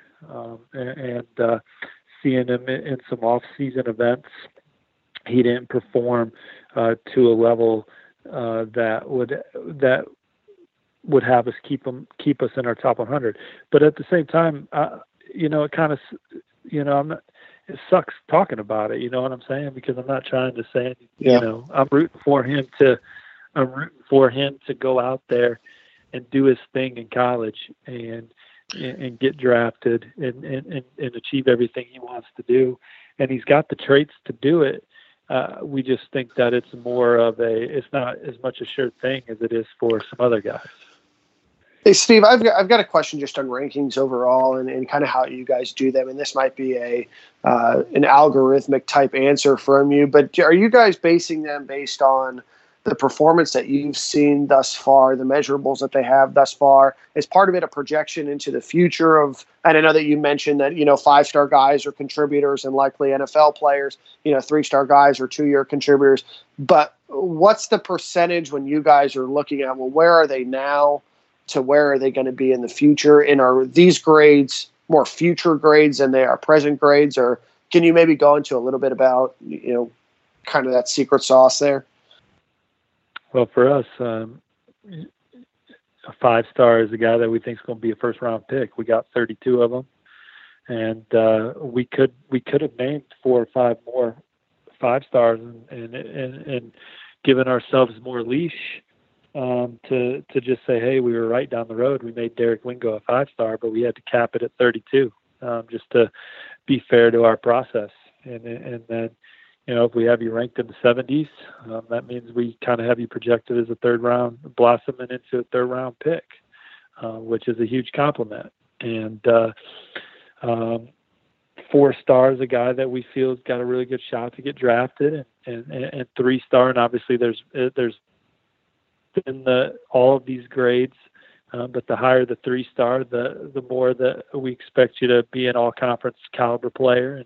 Seeing him in some off-season events, he didn't perform to a level that would have us keep us in our top 100. But at the same time, it sucks talking about it. You know what I'm saying? Because I'm not trying to say, you know, I'm rooting for him to go out there and do his thing in college and get drafted and achieve everything he wants to do. And he's got the traits to do it. We just think that it's more of it's not as much a sure thing as it is for some other guys. Hey, Steve, I've got a question just on rankings overall and kind of how you guys do them. And this might be an algorithmic type answer from you, but are you guys basing them based on the performance that you've seen thus far, the measurables that they have thus far? Is part of it a projection into the future of, and I know that you mentioned that, you know, 5-star guys are contributors and likely NFL players, you know, 3-star guys are 2-year contributors, but what's the percentage when you guys are looking at, well, where are they now to where are they going to be in the future? And are these grades more future grades than they are present grades? Or can you maybe go into a little bit about, you know, kind of that secret sauce there? Well, for us, a five-star is a guy that we think is going to be a first-round pick. We got 32 of them, and we could have named 4 or 5 more five-stars and given ourselves more leash to just say, hey, we were right down the road. We made Derek Wingo a five-star, but we had to cap it at 32 just to be fair to our process. And then, you know, if we have you ranked in the 70s, that means we kind of have you projected as a third-round, blossoming into a third-round pick, which is a huge compliment. And 4-star is a guy that we feel has got a really good shot to get drafted, and 3-star, and obviously there's in all of these grades, but the higher the 3-star, the more that we expect you to be an all-conference caliber player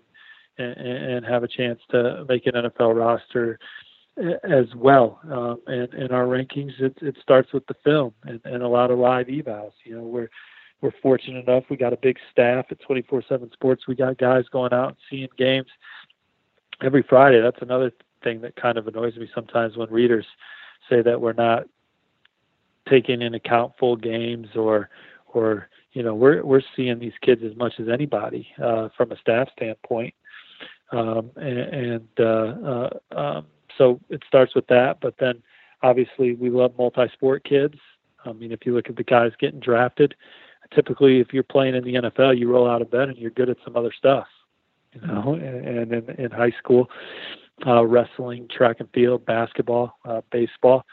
and have a chance to make an NFL roster as well. And in our rankings, it starts with the film and a lot of live evals. You know, we're fortunate enough. We got a big staff at 247 Sports. We got guys going out and seeing games every Friday. That's another thing that kind of annoys me sometimes when readers say that we're not taking in account full games or, you know, we're seeing these kids as much as anybody, from a staff standpoint. So it starts with that, but then obviously we love multi-sport kids. I mean, if you look at the guys getting drafted, typically if you're playing in the NFL, you roll out of bed and you're good at some other stuff, you know, and in high school, wrestling, track and field, basketball, baseball,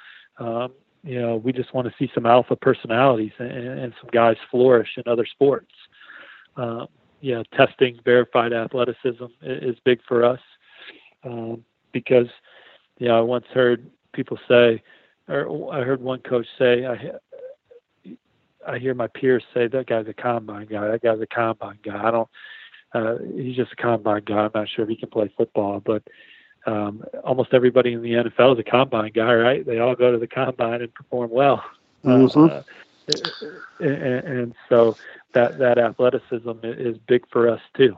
you know, we just want to see some alpha personalities and some guys flourish in other sports. You know, testing verified athleticism is big for us, because, you know, I once heard people say, or I heard one coach say, I hear my peers say, that guy's a combine guy. That guy's a combine guy. He's just a combine guy. I'm not sure if he can play football, but almost everybody in the NFL is a combine guy, right? They all go to the combine and perform well. Mm-hmm. And so that athleticism is big for us too.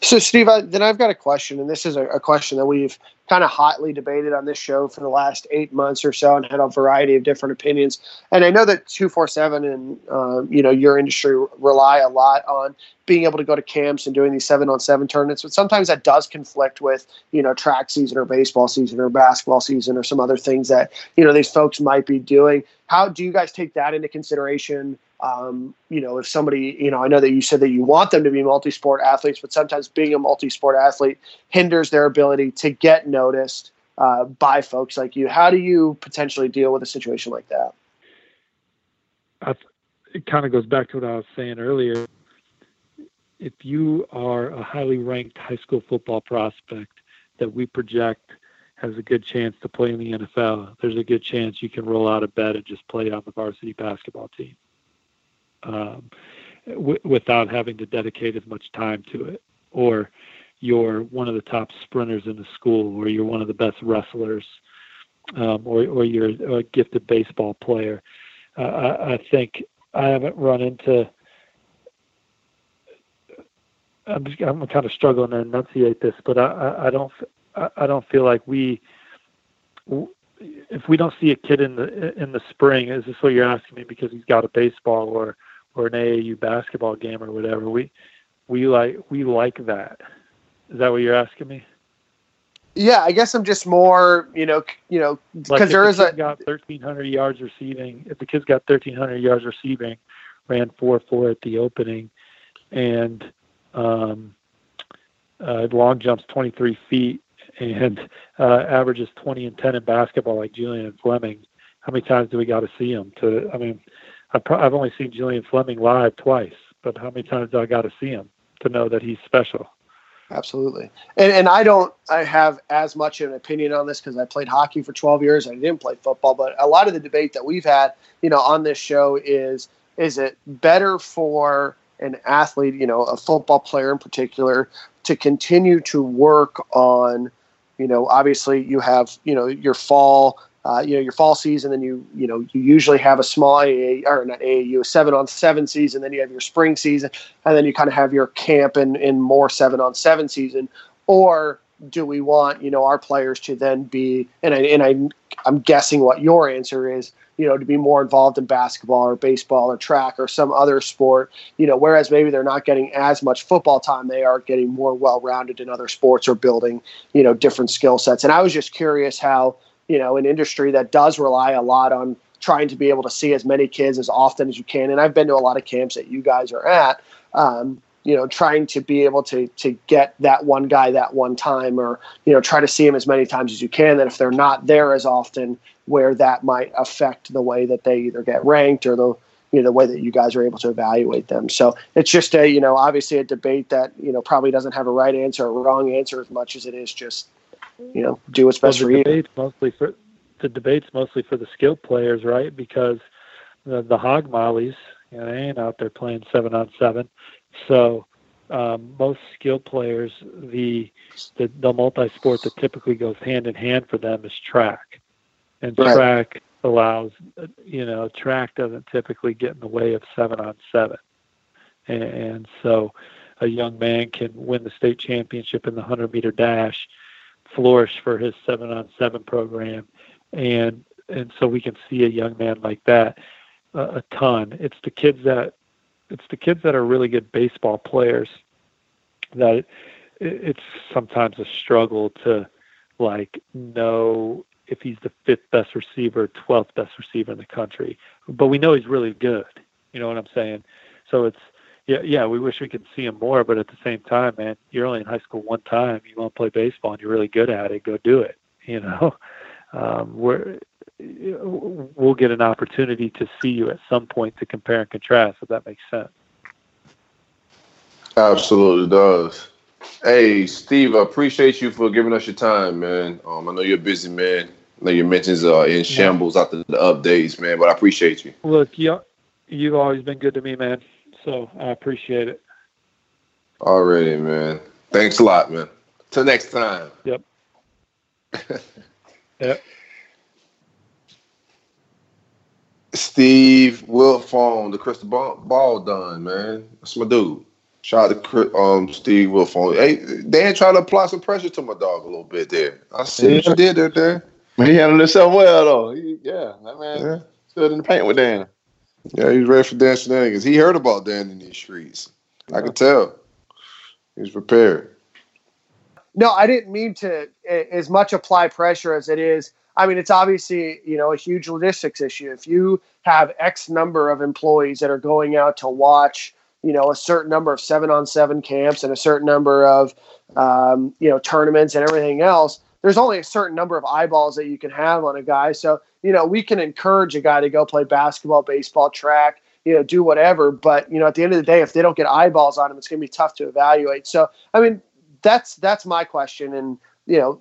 So, Steve, then I've got a question, and this is a question that we've kind of hotly debated on this show for the last 8 months or so and had a variety of different opinions. And I know that 247 and, you know, your industry rely a lot on being able to go to camps and doing these 7-on-7 tournaments, but sometimes that does conflict with, you know, track season or baseball season or basketball season or some other things that, you know, these folks might be doing. How do you guys take that into consideration? You know, if somebody, you know, I know that you said that you want them to be multi-sport athletes, but sometimes being a multi-sport athlete hinders their ability to get noticed by folks like you. How do you potentially deal with a situation like that? It kind of goes back to what I was saying earlier. If you are a highly ranked high school football prospect that we project has a good chance to play in the NFL, there's a good chance you can roll out of bed and just play on the varsity basketball team. Without having to dedicate as much time to it, or you're one of the top sprinters in the school, or you're one of the best wrestlers, or you're a gifted baseball player. I think I haven't run into, I'm kind of struggling to enunciate this, but I don't feel like if we don't see a kid in the spring, is this what you're asking me? Because he's got a baseball or an AAU basketball game or whatever. We like that. Is that what you're asking me? Yeah, I guess I'm just more, you know, because like there is a got 1,300 yards receiving. If the kid's got 1,300 yards receiving, ran 4.4 at the opening, and long jumps 23 feet. And averages 20 and 10 in basketball, like Julian Fleming. How many times do we got to see him? I've only seen Julian Fleming live twice, but how many times do I got to see him to know that he's special? Absolutely. And I have as much of an opinion on this because I played hockey for 12 years and I didn't play football. But a lot of the debate that we've had, you know, on this show is it better for an athlete, you know, a football player in particular, to continue to work on, you know, obviously you have, you know, your fall season, then you usually have a small AAU, or not AAU, a 7-on-7 season, then you have your spring season, and then you kind of have your camp in more 7-on-7 season, or do we want, you know, our players to then be, and I'm guessing what your answer is, you know, to be more involved in basketball or baseball or track or some other sport, you know, whereas maybe they're not getting as much football time, they are getting more well-rounded in other sports or building, you know, different skill sets. And I was just curious how, you know, an industry that does rely a lot on trying to be able to see as many kids as often as you can, and I've been to a lot of camps that you guys are at, you know, trying to be able to get that one guy that one time, or, you know, try to see him as many times as you can, that if they're not there as often, where that might affect the way that they either get ranked or the, you know, the way that you guys are able to evaluate them. So it's just a, you know, obviously a debate that, you know, probably doesn't have a right answer or wrong answer as much as it is just, you know, do what's best for you. The debate's mostly for the skilled players, right? Because the hog mollies, you know, they ain't out there playing 7-on-7. So most skilled players, the multi-sport that typically goes hand in hand for them is track. And right. Track allows, you know, track doesn't typically get in the way of 7-on-7. And so a young man can win the state championship in the 100-meter dash, flourish for his 7-on-7 program. And so we can see a young man like that a ton. It's the kids that are really good baseball players that it's sometimes a struggle to, like, know if he's the 5th best receiver, 12th best receiver in the country. But we know he's really good. You know what I'm saying? So it's, yeah, we wish we could see him more, but at the same time, man, you're only in high school one time. You want to play baseball and you're really good at it, go do it, you know? We'll get an opportunity to see you at some point to compare and contrast, if that makes sense. Absolutely does. Hey, Steve, I appreciate you for giving us your time, man. I know you're a busy man. I know your mentions are in shambles after the updates, man, but I appreciate you. Look, you've always been good to me, man, so I appreciate it. Alrighty, man. Thanks a lot, man. Till next time. Yep. Steve Wiltfong, the Crystal Ball done, man. That's my dude. Shout out to Steve Wiltfong. Hey, Dan tried to apply some pressure to my dog a little bit there. I see what you did there, Dan. He handled himself well, though. That man stood in the paint with Dan. Yeah, he was ready for Dan shenanigans. He heard about Dan in these streets. I could tell. He was prepared. No, I didn't mean to as much apply pressure as it is. I mean, it's obviously, you know, a huge logistics issue. If you have X number of employees that are going out to watch, you know, a certain number of 7-on-7 camps and a certain number of, you know, tournaments and everything else, there's only a certain number of eyeballs that you can have on a guy. So, you know, we can encourage a guy to go play basketball, baseball, track, you know, do whatever. But, you know, at the end of the day, if they don't get eyeballs on him, it's going to be tough to evaluate. So, I mean, that's my question. And, you know,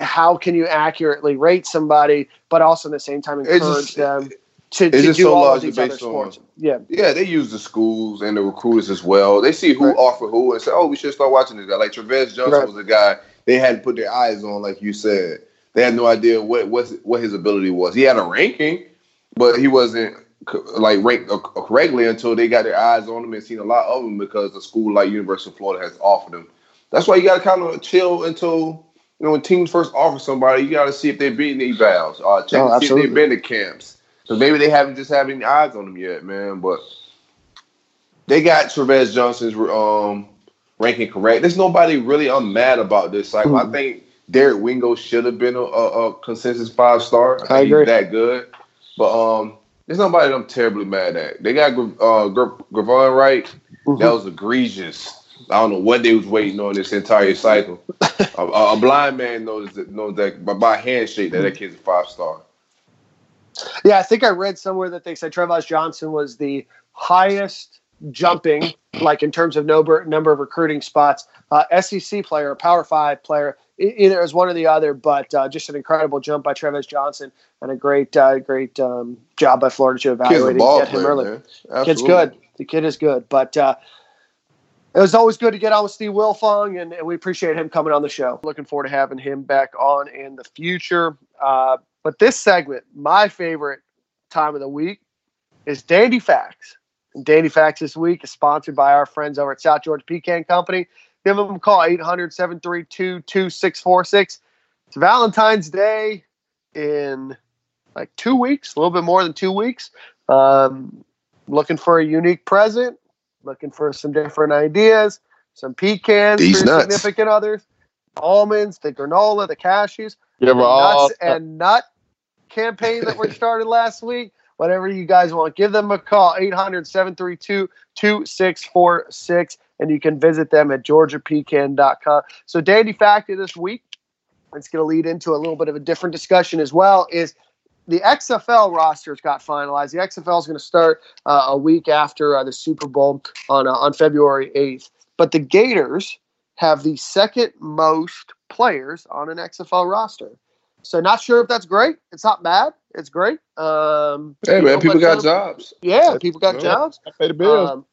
how can you accurately rate somebody, but also at the same time encourage them to do all of these other sports? Yeah, they use the schools and the recruiters as well. They see who offer who and say, oh, we should start watching this guy. Like Trevez Johnson was a guy they hadn't put their eyes on, like you said. They had no idea what his ability was. He had a ranking, but he wasn't like ranked correctly until they got their eyes on him and seen a lot of them because a school like University of Florida has offered him. That's why you got to kind of chill until... You know, when teams first offer somebody, you got to see if they're beating these vows. Check to see if they've been to camps. So maybe they haven't just had any eyes on them yet, man. But they got Trevez Johnson's ranking correct. There's nobody really I'm mad about this cycle. I think Derek Wingo should have been a consensus 5-star. I agree. He's that good. But there's nobody that I'm terribly mad at. They got Gervon right. That was egregious. I don't know what they was waiting on this entire cycle. A blind man knows that by handshake that kid's a 5-star. Yeah, I think I read somewhere that they said Trevon Johnson was the highest jumping, like in terms of number of recruiting spots, SEC player, Power 5 player, either as one or the other, but just an incredible jump by Trevon Johnson and a great job by Florida to evaluate and get him early. Kid's good. The kid is good, but it was always good to get on with Steve Wiltfong, and we appreciate him coming on the show. Looking forward to having him back on in the future. But this segment, my favorite time of the week, is Dandy Facts. And Dandy Facts this week is sponsored by our friends over at South Georgia Pecan Company. Give them a call, 800-732-2646. It's Valentine's Day in like 2 weeks, a little bit more than 2 weeks. Looking for a unique present, looking for some different ideas, some pecans for your significant others, almonds, the granola, the cashews, the nuts and nut campaign that we started last week. Whatever you guys want, give them a call, 800-732-2646, and you can visit them at georgiapecan.com. So Dandy Factor this week, it's going to lead into a little bit of a different discussion as well, is the XFL rosters got finalized. The XFL is going to start a week after the Super Bowl on February 8th. But the Gators have the second most players on an XFL roster. So not sure if that's great. It's not bad. It's great. Hey, man, people got jobs. Yeah, people got jobs. Pay the bills.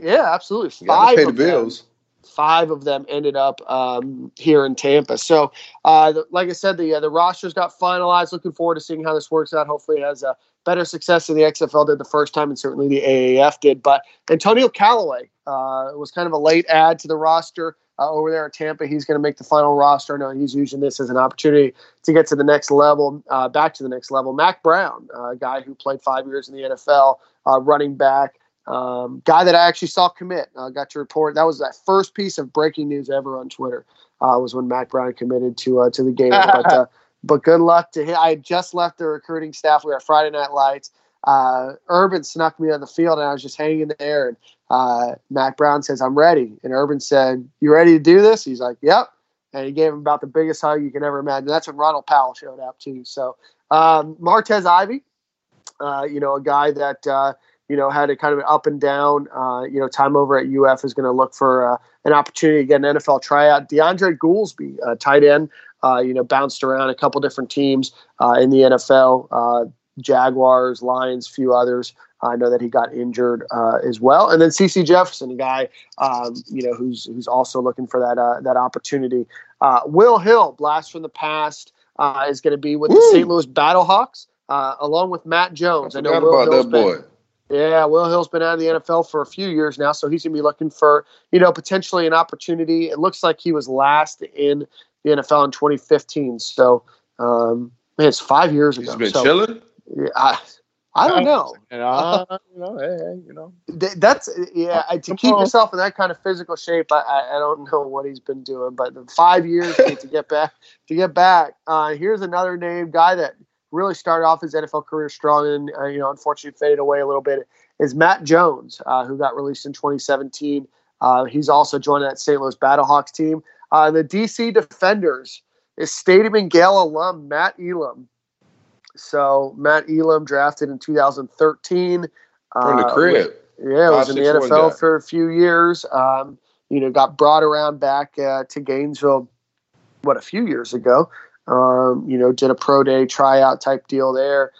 Yeah, absolutely. Five of them ended up here in Tampa. So, like I said, the rosters got finalized. Looking forward to seeing how this works out. Hopefully it has a better success than the XFL did the first time, and certainly the AAF did. But Antonio Callaway was kind of a late add to the roster. Over there at Tampa, he's going to make the final roster. I know he's using this as an opportunity to get to the next level, back to the next level. Mack Brown, a guy who played 5 years in the NFL, running back, guy that I actually saw commit. Got to report. That was that first piece of breaking news ever on Twitter was when Mack Brown committed to the Gators. But good luck to him. I had just left the recruiting staff. We were at Friday Night Lights. Urban snuck me on the field, and I was just hanging there, and Mack Brown says, "I'm ready." And Urban said, "You ready to do this?" He's like, "Yep." And he gave him about the biggest hug you can ever imagine. That's when Ronald Powell showed up too. So, Martez Ivy, a guy that, had a kind of an up and down, time over at UF, is going to look for an opportunity to get an NFL tryout. DeAndre Goolsby, tight end, bounced around a couple different teams in the NFL, Jaguars, Lions, few others. I know that he got injured as well. And then CeCe Jefferson, a guy, who's also looking for that opportunity. Will Hill, blast from the past, is going to be with the St. Louis Battlehawks, along with Matt Jones. I know Will Hill's been out of the NFL for a few years now, so he's going to be looking for, potentially an opportunity. It looks like he was last in the NFL in 2015. So, it's 5 years ago. He's been chilling? Yeah, I don't know. To keep yourself in that kind of physical shape, I don't know what he's been doing, but the 5 years to get back. Here's another name, guy that really started off his NFL career strong and unfortunately faded away a little bit, is Matt Jones, who got released in 2017. He's also joined that St. Louis Battlehawks team. The DC Defenders is Stadium and Gale alum Matt Elam. So Matt Elam, drafted in 2013. From the crib. Was in the NFL for a few years. Got brought around back to Gainesville, a few years ago. Did a pro day tryout type deal there.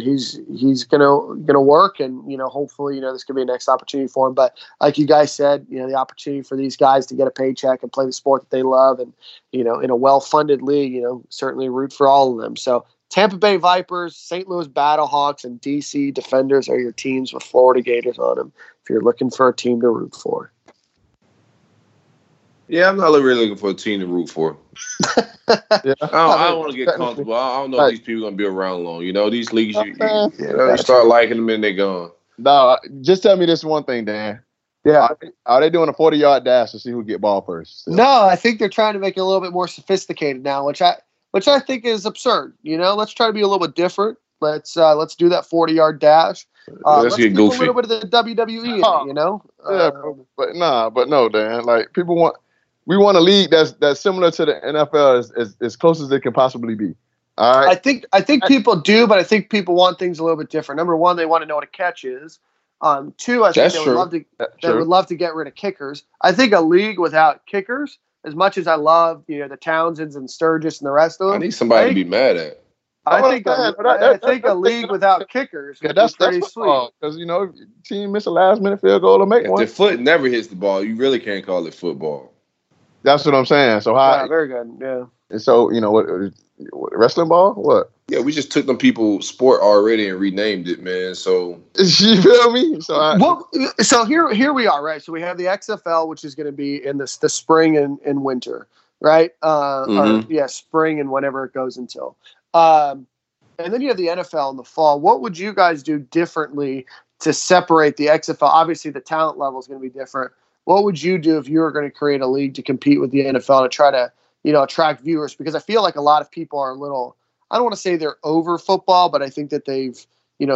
He's gonna work, and hopefully this could be a next opportunity for him. But like you guys said, the opportunity for these guys to get a paycheck and play the sport that they love, and in a well-funded league, certainly root for all of them. So. Tampa Bay Vipers, St. Louis Battlehawks, and D.C. Defenders are your teams with Florida Gators on them if you're looking for a team to root for. Yeah, I'm not really looking for a team to root for. I don't want to get comfortable. I don't know if these people are going to be around long. These leagues, you start liking them and they're gone. No, just tell me this one thing, Dan. Yeah, are they doing a 40-yard dash to see who get ball first? So. No, I think they're trying to make it a little bit more sophisticated now, which I think is absurd. Let's try to be a little bit different. Let's do that 40-yard dash. Let's get goofy. A little bit of the WWE. But no, Dan. Like, people we want a league that's similar to the NFL as close as it can possibly be. All right. I think people do, but I think people want things a little bit different. Number one, they want to know what a catch is. Two, I think they would love to get rid of kickers. I think a league without kickers, as much as I love, the Townsends and Sturgis and the rest of them, I need somebody to be mad at. I think a league without kickers is pretty sweet. Because, team miss a last-minute field goal to make one. If the foot never hits the ball, you really can't call it football. That's what I'm saying. So how? Very good, yeah. And so, wrestling ball? What? Yeah, we just took them people's sport already and renamed it, man. So you feel me? So here we are, right? So we have the XFL, which is going to be in the spring and winter, right? Mm-hmm. Spring and whenever it goes until. And then you have the NFL in the fall. What would you guys do differently to separate the XFL? Obviously, the talent level is going to be different. What would you do if you were going to create a league to compete with the NFL to try to, attract viewers? Because I feel like a lot of people are a little. I don't want to say they're over football, but I think that they've,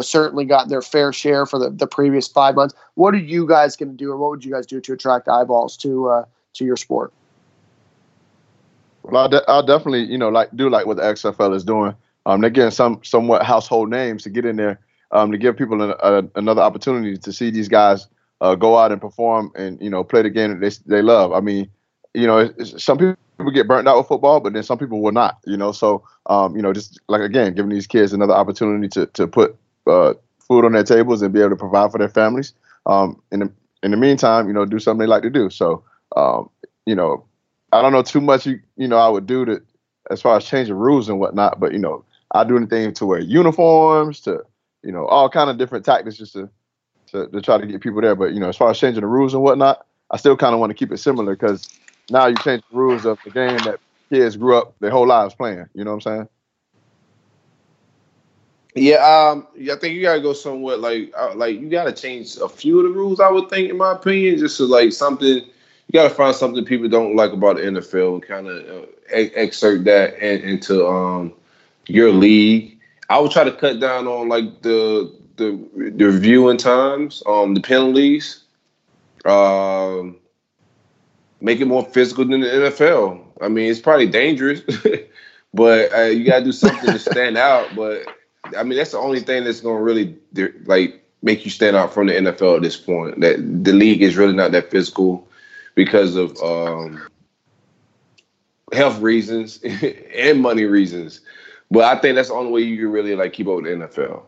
certainly gotten their fair share for the previous 5 months. What are you guys going to do, or what would you guys do to attract eyeballs to your sport? Well, I'll definitely, do what the XFL is doing. They're getting somewhat household names to get in there, to give people another opportunity to see these guys go out and perform and, play the game that they love. I mean, some people. People get burnt out with football, but then some people will not, So, just like, again, giving these kids another opportunity to put food on their tables and be able to provide for their families. In the meantime, do something they like to do. So, I don't know too much, I would do that as far as changing rules and whatnot, but, I do anything to wear uniforms to, all kind of different tactics just to try to get people there. But, as far as changing the rules and whatnot, I still kind of want to keep it similar because now you change the rules of the game that kids grew up their whole lives playing. You know what I'm saying? Yeah, I think you gotta go somewhat like you gotta change a few of the rules. I would think, in my opinion, just to something you gotta find something people don't like about the NFL and kind of exert that into your league. I would try to cut down on the viewing times, the penalties. Make it more physical than the NFL. I mean, it's probably dangerous, but you got to do something to stand out. But, I mean, that's the only thing that's going to really, make you stand out from the NFL at this point. That the league is really not that physical because of health reasons and money reasons. But I think that's the only way you can really, keep up with the NFL.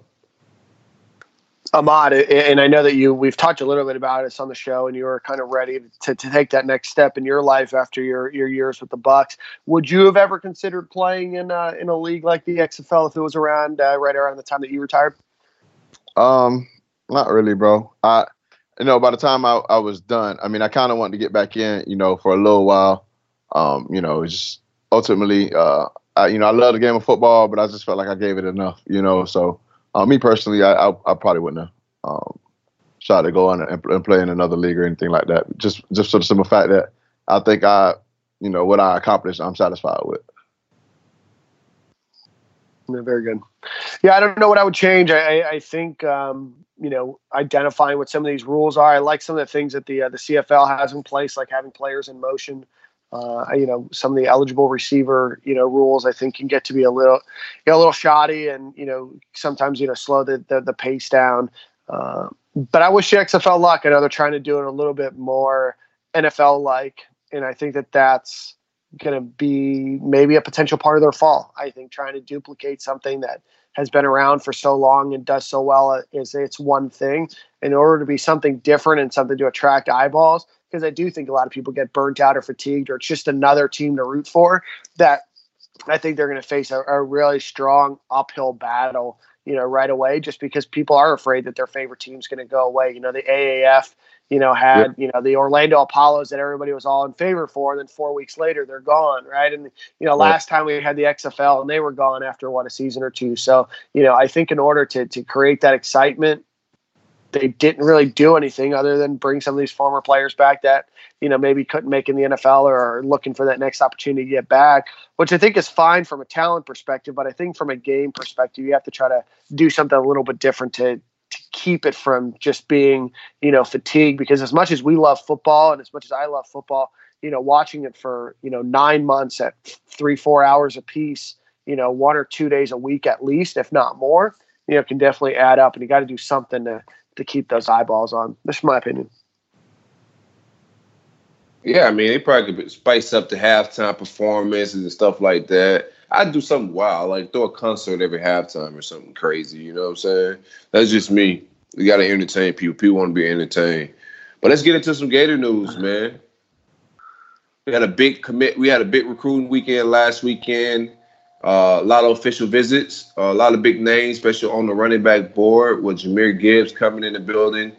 Ahmad, and I know that we've talked a little bit about this on the show, and you were kind of ready to take that next step in your life after your years with the Bucks. Would you have ever considered playing in a league like the XFL if it was around right around the time that you retired? Not really, bro. By the time I was done, I mean, I kind of wanted to get back in, for a little while. Just ultimately, I love the game of football, but I just felt like I gave it enough, so. Me personally, I probably wouldn't have tried to go on and play in another league or anything like that. Just for the simple fact that I think what I accomplished, I'm satisfied with. Yeah, very good. Yeah, I don't know what I would change. I think identifying what some of these rules are. I like some of the things that the CFL has in place, like having players in motion. Some of the eligible receiver, rules I think can get to be a little shoddy and, sometimes, slow the pace down. But I wish the XFL luck. I know they're trying to do it a little bit more NFL-like, and I think that that's going to be maybe a potential part of their fall. I think trying to duplicate something that has been around for so long and does so well is it's one thing. In order to be something different and something to attract eyeballs, because I do think a lot of people get burnt out or fatigued, or it's just another team to root for, that I think they're going to face a really strong uphill battle, right away, just because people are afraid that their favorite team's going to go away. The AAF, had, the Orlando Apollos that everybody was all in favor for, and then 4 weeks later they're gone. Right. And, last time we had the XFL and they were gone after a season or two. So, I think in order to create that excitement, they didn't really do anything other than bring some of these former players back that, maybe couldn't make in the NFL or are looking for that next opportunity to get back, which I think is fine from a talent perspective. But I think from a game perspective, you have to try to do something a little bit different to keep it from just being, fatigued. Because as much as we love football and as much as I love football, watching it for, 9 months at 3-4 hours a piece, 1 or 2 days a week at least, if not more, can definitely add up. And you got to do something to keep those eyeballs on. That's my opinion. Yeah, I mean, they probably could spice up the halftime performances and stuff like that. I'd do something wild, like throw a concert every halftime or something crazy, you know what I'm saying? That's just me. You got to entertain people. People want to be entertained. But let's get into some Gator news, man. We had a big recruiting weekend last weekend. A lot of official visits, a lot of big names, especially on the running back board with Jahmyr Gibbs coming in the building,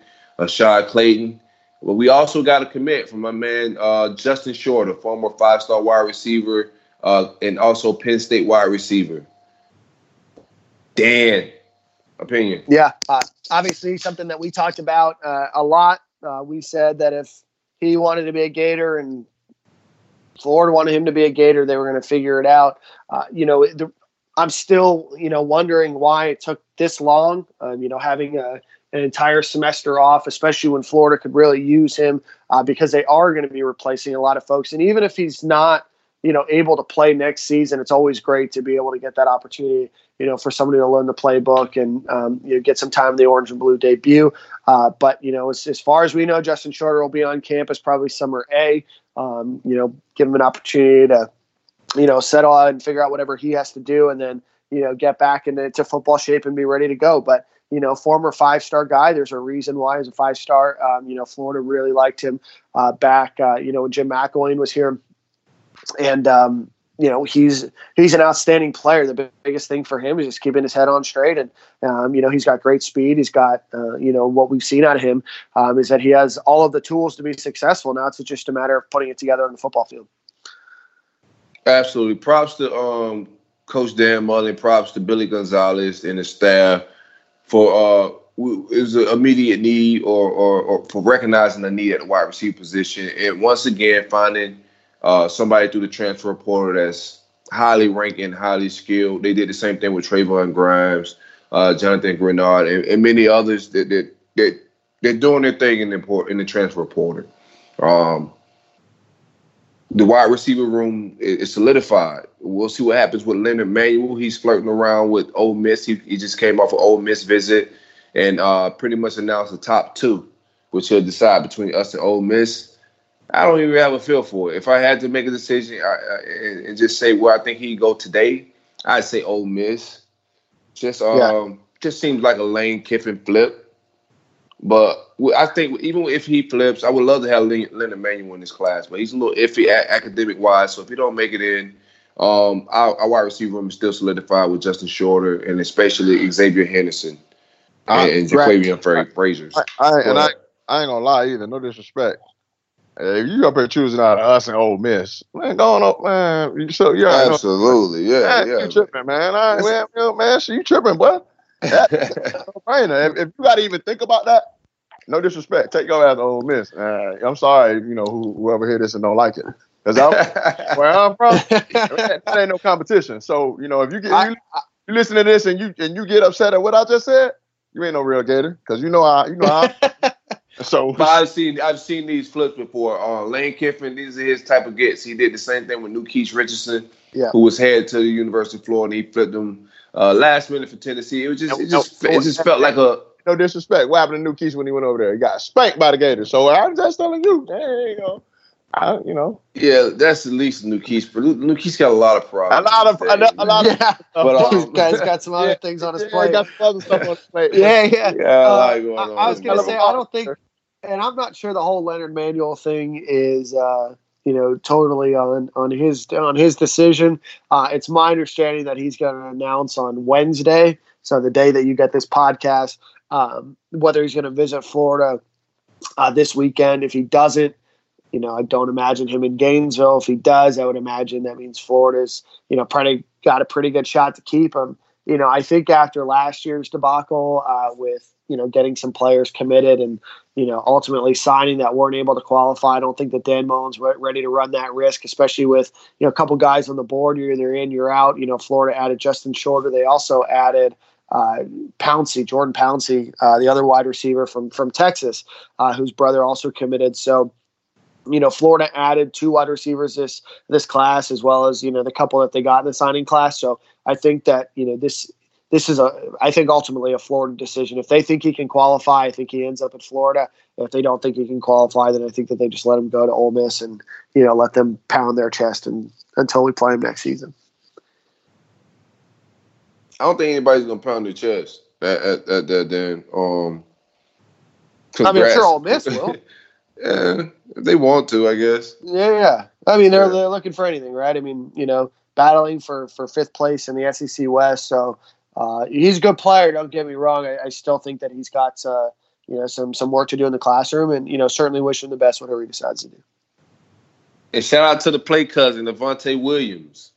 Shad Clayton. But we also got a commit from my man Justin Shore, the former five-star wide receiver and also Penn State wide receiver. Dan, opinion. Yeah, obviously something that we talked about a lot. We said that if he wanted to be a Gator and Florida wanted him to be a Gator, they were going to figure it out. I'm still, wondering why it took this long, having an entire semester off, especially when Florida could really use him because they are going to be replacing a lot of folks. And even if he's not, able to play next season, it's always great to be able to get that opportunity, for somebody to learn the playbook and get some time in the orange and blue debut. But, as far as we know, Justin Shorter will be on campus probably summer A. Give him an opportunity to, settle out and figure out whatever he has to do and then, get back into football shape and be ready to go. But, former five-star guy, there's a reason why he's a five-star. Florida really liked him back, when Jim McElwain was here. And, he's an outstanding player. The biggest thing for him is just keeping his head on straight. And, he's got great speed. He's got, what we've seen out of him is that he has all of the tools to be successful. Now it's just a matter of putting it together on the football field. Absolutely. Props to Coach Dan Mullen. Props to Billy Gonzalez and his staff for is an immediate need or for recognizing the need at the wide receiver position. And once again, finding somebody through the transfer portal that's highly ranked and highly skilled. They did the same thing with Trayvon Grimes, Jonathan Grenard, and many others that they're doing their thing in the transfer portal. The wide receiver room is solidified. We'll see what happens with Leonard Manuel. He's flirting around with Ole Miss. He just came off an Ole Miss visit and pretty much announced the top two, which he'll decide between us and Ole Miss. I don't even have a feel for it. If I had to make a decision and just say where I think he'd go today, I'd say Ole Miss. Just seems like a Lane Kiffin flip. But I think even if he flips, I would love to have Leonard Manuel in his class. But he's a little iffy academic-wise. So if he don't make it in, our wide receiver room is still solidified with Justin Shorter and especially Xzavier Henderson and Jaquavion Frazier. I ain't going to lie either. No disrespect. If you up here choosing out of us and Ole Miss, man, going up, man. Absolutely, yeah. You tripping, man? You tripping, boy. If you got to even think about that, no disrespect, take your ass to Ole Miss. I'm sorry, whoever hear this and don't like it, because where I'm from, that ain't no competition. So if you get you listen to this and you get upset at what I just said, you ain't no real Gator, because you know how. So, but I've seen these flips before. Lane Kiffin, these are his type of gets. He did the same thing with Nukeech Richardson, who was head to the University of Florida. He flipped them last minute for Tennessee. It just felt like a no disrespect. What happened to Nukeech when he went over there? He got spanked by the Gators. So I'm just telling you, there you go. Yeah, that's at least Nukeech. Nukeech got a lot of problems. A lot of. But this guy's got some other things on his plate. Got some other stuff on his plate. I was gonna say, I don't think, and I'm not sure the whole Leonard Manuel thing is, totally on his decision. It's my understanding that he's gonna announce on Wednesday, so the day that you get this podcast, whether he's gonna visit Florida this weekend. If he doesn't. I don't imagine him in Gainesville. If he does, I would imagine that means Florida's, probably got a pretty good shot to keep him. I think after last year's debacle with, getting some players committed and, ultimately signing that weren't able to qualify, I don't think that Dan Mullen's ready to run that risk, especially with, a couple guys on the board. You're either in, you're out. Florida added Justin Shorter. They also added Jordan Pouncey, the other wide receiver from Texas, whose brother also committed. So, Florida added two wide receivers this class, as well as, the couple that they got in the signing class. So I think that, this is ultimately a Florida decision. If they think he can qualify, I think he ends up at Florida. If they don't think he can qualify, then I think that they just let him go to Ole Miss and, let them pound their chest until we play him next season. I don't think anybody's going to pound their chest at that then. I mean, I'm sure Ole Miss will. Yeah, if they want to, I guess. Yeah. I mean, they're looking for anything, right? I mean, battling for fifth place in the SEC West. So he's a good player. Don't get me wrong. I still think that he's got some work to do in the classroom, and certainly wish him the best whatever he decides to do. And shout out to the play cousin, Avante Williams,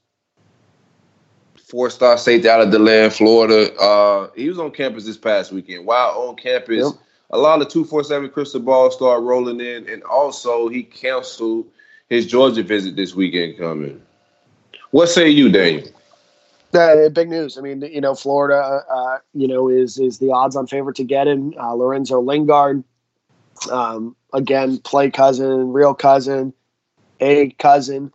4-star safety out of DeLand, Florida. He was on campus this past weekend. While on campus, yep, a lot of 247 crystal balls start rolling in, and also he canceled his Georgia visit this weekend coming. What say you, Daniel? Big news. I mean, Florida, is the odds-on favorite to get in. Lorenzo Lingard, again, play cousin, real cousin, a cousin.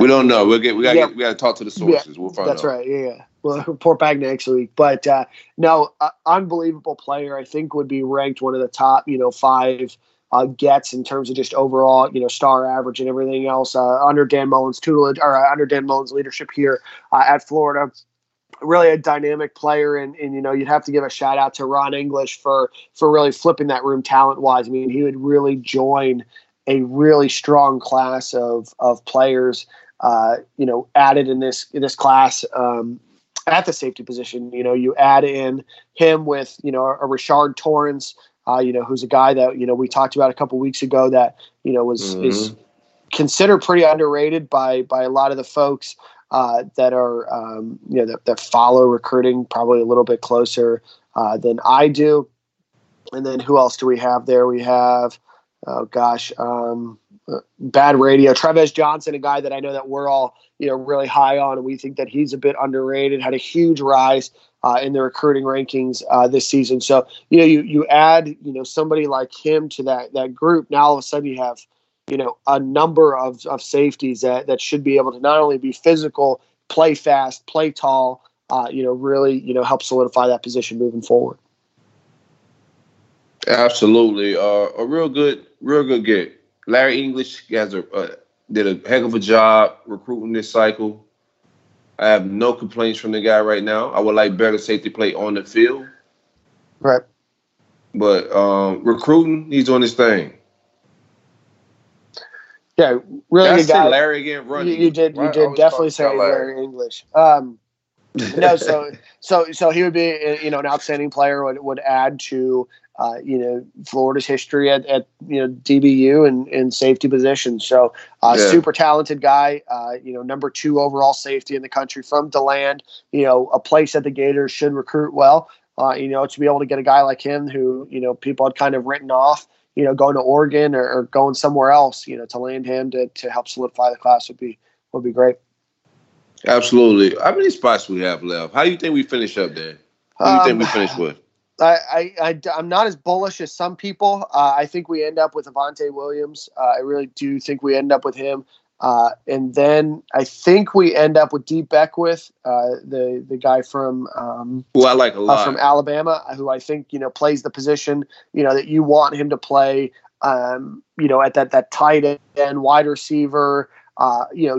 We don't know. We got to talk to the sources. Yeah, we'll find out. That's right. Yeah. We'll report back next week. But unbelievable player. I think would be ranked one of the top, five gets in terms of just overall, star average and everything else under Dan Mullen's tutelage or under Dan Mullen's leadership here at Florida. Really a dynamic player, and you'd have to give a shout out to Ron English for really flipping that room talent wise. I mean, he would really join a really strong class of players, added in this class at the safety position. You add in him with a Rashard Torrence. Who's a guy that we talked about a couple weeks ago that is considered pretty underrated by a lot of the folks that are that follow recruiting probably a little bit closer than I do. And then who else do we have there? We have bad radio. Trevez Johnson, a guy that I know that we're all really high on, and we think that he's a bit underrated. Had a huge rise in the recruiting rankings this season. So, you add, somebody like him to that group. Now all of a sudden you have, a number of safeties that should be able to not only be physical, play fast, play tall, really, help solidify that position moving forward. Absolutely. A real good get. Larry English has did a heck of a job recruiting this cycle. I have no complaints from the guy right now. I would like better safety play on the field. Right. But recruiting, he's on his thing. Yeah, really good guy. Larry again running. You did definitely say Larry English. So he would be an outstanding player. Would add to Florida's history at DBU and safety positions. So super talented guy, number 2 overall safety in the country from DeLand, a place that the Gators should recruit well, to be able to get a guy like him who, people had kind of written off, going to Oregon or going somewhere else, to land him to help solidify the class would be great. Absolutely. How many spots we have left? How do you think we finish up there? Who do you think we finish with? I'm not as bullish as some people. I think we end up with Avante Williams. I really do think we end up with him. And then I think we end up with D. Beckwith, the guy from who I like a lot, from Alabama, who I think plays the position that you want him to play. At that tight end, wide receiver.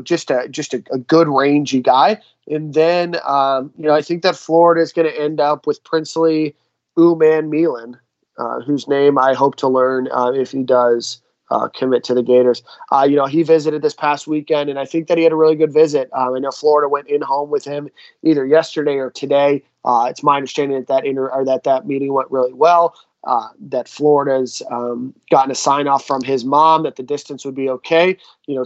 Just a good rangy guy. And then I think that Florida is going to end up with Princely Uman Milan, whose name I hope to learn if he does commit to the Gators. He visited this past weekend, and I think that he had a really good visit. I know Florida went in home with him either yesterday or today. It's my understanding that meeting went really well. That Florida's gotten a sign-off from his mom that the distance would be okay.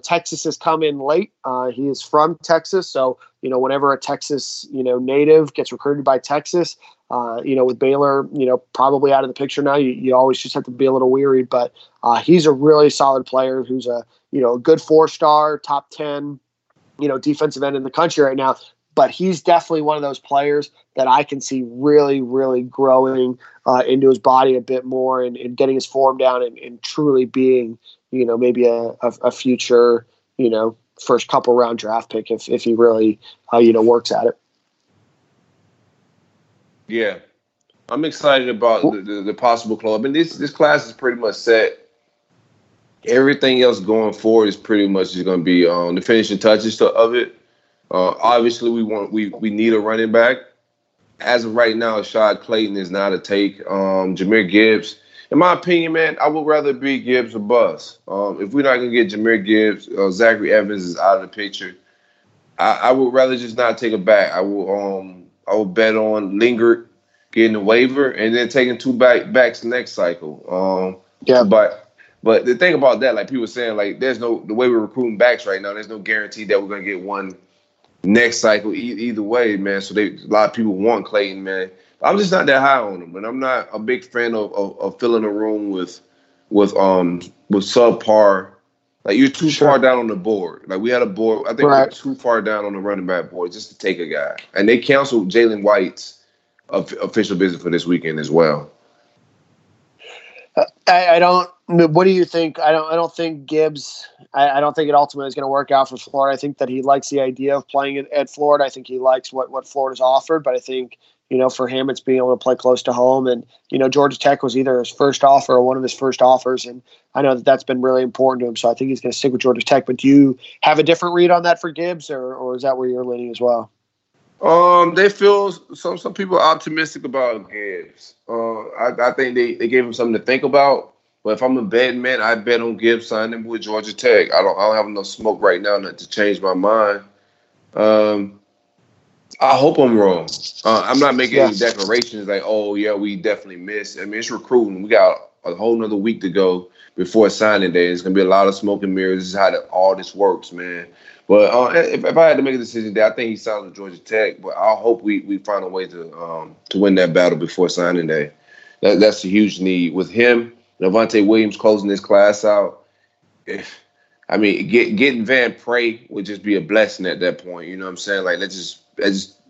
Texas has come in late. He is from Texas, so whenever a Texas native gets recruited by Texas, with Baylor probably out of the picture now, you always just have to be a little weary. But he's a really solid player who's a a good 4-star, top 10 defensive end in the country right now. But he's definitely one of those players that I can see really, really growing into his body a bit more and getting his form down and truly being, maybe a future, first couple round draft pick if he really, works at it. Yeah, I'm excited about the possible club. And this class is pretty much set. Everything else going forward is pretty much just going to be the finishing touches of it. Obviously, we need a running back. As of right now, Shad Clayton is not a take. Jahmyr Gibbs, in my opinion, man, I would rather be Gibbs or Buzz. If we're not gonna get Jahmyr Gibbs, Zachary Evans is out of the picture. I would rather just not take it back. I will bet on Lingard getting the waiver and then taking two backs next cycle. Yeah. But the thing about that, like people were saying, like there's no, the way we're recruiting backs right now, there's no guarantee that we're gonna get one next cycle either way, man. So a lot of people want Clayton, man. I'm just not that high on him, and I'm not a big fan of filling a room with subpar. Like you're too far down on the board. Like we had a board. I think we were too far down on the running back board just to take a guy. And they canceled Jalen White's official visit for this weekend as well. I don't. What do you think? I don't think Gibbs. I don't think it ultimately is going to work out for Florida. I think that he likes the idea of playing at Florida. I think he likes what Florida's offered. But I think, you know, for him, it's being able to play close to home. And, you know, Georgia Tech was either his first offer or one of his first offers. And I know that's been really important to him. So I think he's going to stick with Georgia Tech. But do you have a different read on that for Gibbs, or is that where you're leaning as well? They feel some people are optimistic about Gibbs. I think they gave him something to think about. But if I'm a betting man, I bet on Gibbs signing with Georgia Tech. I don't have enough smoke right now not to change my mind. I hope I'm wrong. I'm not making any declarations like, oh, yeah, we definitely missed. I mean, it's recruiting. We got a whole nother week to go before signing day. It's going to be a lot of smoke and mirrors. This is how all this works, man. But if I had to make a decision today, I think he signs with Georgia Tech. But I hope we find a way to win that battle before signing day. That's a huge need. With him, Levante Williams closing this class out, I mean, getting Van Prey would just be a blessing at that point. You know what I'm saying? Like, that's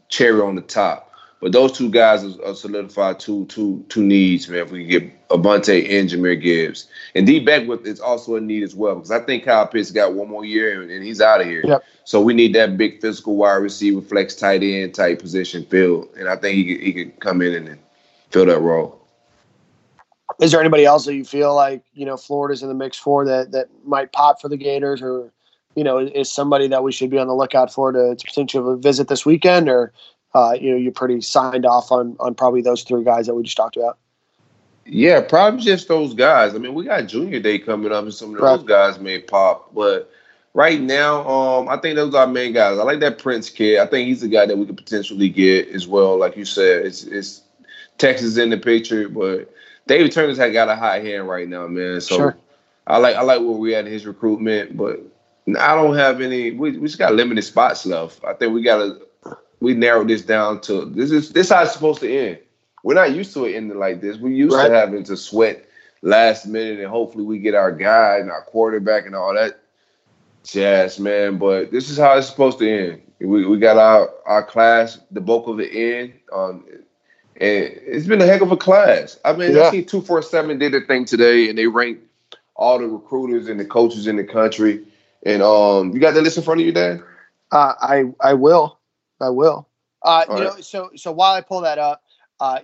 cherry on the top. But those two guys are solidified two needs, man. If we can get Avante and Jahmyr Gibbs. And D. Beckwith is also a need as well, because I think Kyle Pitts got one more year and he's out of here. Yep. So we need that big physical wide receiver, flex tight end type position filled. And I think he could come in and fill that role. Is there anybody else that you feel like, you know, Florida's in the mix for that might pop for the Gators, or, you know, is somebody that we should be on the lookout for to potentially visit this weekend, or, you know, you're pretty signed off on probably those three guys that we just talked about? Yeah, probably just those guys. I mean, we got Junior Day coming up, and some of those guys may pop. But right now, I think those are our main guys. I like that Prince kid. I think he's a guy that we could potentially get as well. Like you said, it's Texas in the picture, but David Turner's had got a hot hand right now, man. So I like where we at in his recruitment, but I don't have any. We just got limited spots left. I think we narrowed this down to this is how it's supposed to end. We're not used to it ending like this. We're used to having to sweat last minute, and hopefully we get our guy and our quarterback and all that jazz, man. But this is how it's supposed to end. We got our class, the bulk of it in. And it's been a heck of a class. I mean, I see 247 did a thing today, and they ranked all the recruiters and the coaches in the country. And you got that list in front of you, Dan? I will. You know, so while I pull that up,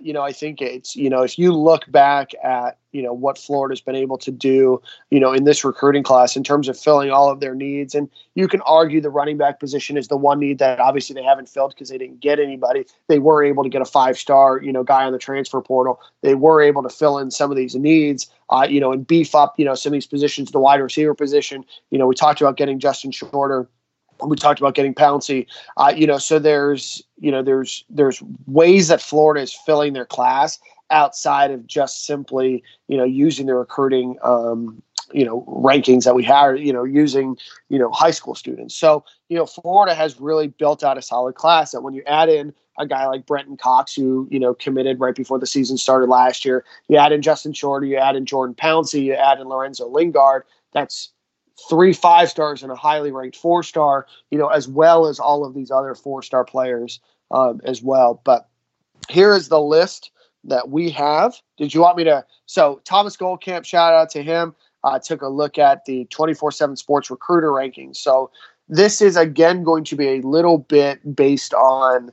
you know, I think it's, you know, if you look back at, you know, what Florida's been able to do, you know, in this recruiting class in terms of filling all of their needs, and you can argue the running back position is the one need that obviously they haven't filled because they didn't get anybody. They were able to get a 5-star, you know, guy on the transfer portal. They were able to fill in some of these needs, you know, and beef up, you know, some of these positions, the wide receiver position. You know, we talked about getting Justin Shorter. We talked about getting Pouncey, you know, so there's ways that Florida is filling their class outside of just simply, you know, using the recruiting, you know, rankings that we have, you know, using, you know, high school students. So, you know, Florida has really built out a solid class that when you add in a guy like Brenton Cox, who, you know, committed right before the season started last year, you add in Justin Shorter, you add in Jordan Pouncey, you add in Lorenzo Lingard, that's 3 5-stars and a highly ranked 4-star, you know, as well as all of these other 4-star players as well. But here is the list that we have. Did you want me to? So Thomas Goldcamp, shout out to him. Took a look at the 247 Sports recruiter rankings. So this is again going to be a little bit based on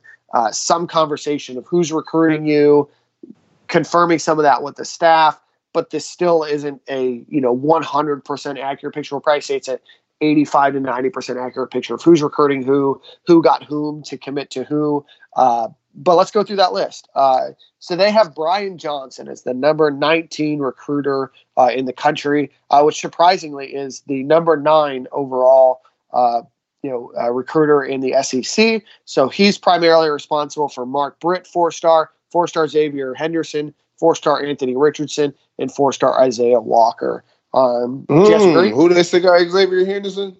some conversation of who's recruiting you, confirming some of that with the staff. But this still isn't a, you know, 100% accurate picture. We'll probably say it's an 85 to 90% accurate picture of who's recruiting who got whom to commit to who. But let's go through that list. So they have Brian Johnson as the number 19 recruiter in the country, which surprisingly is the number 9 overall a recruiter in the SEC. So he's primarily responsible for Mark Britt, four-star Xzavier Henderson, four-star Anthony Richardson, and four-star Isaiah Walker. Who do they say got Xzavier Henderson?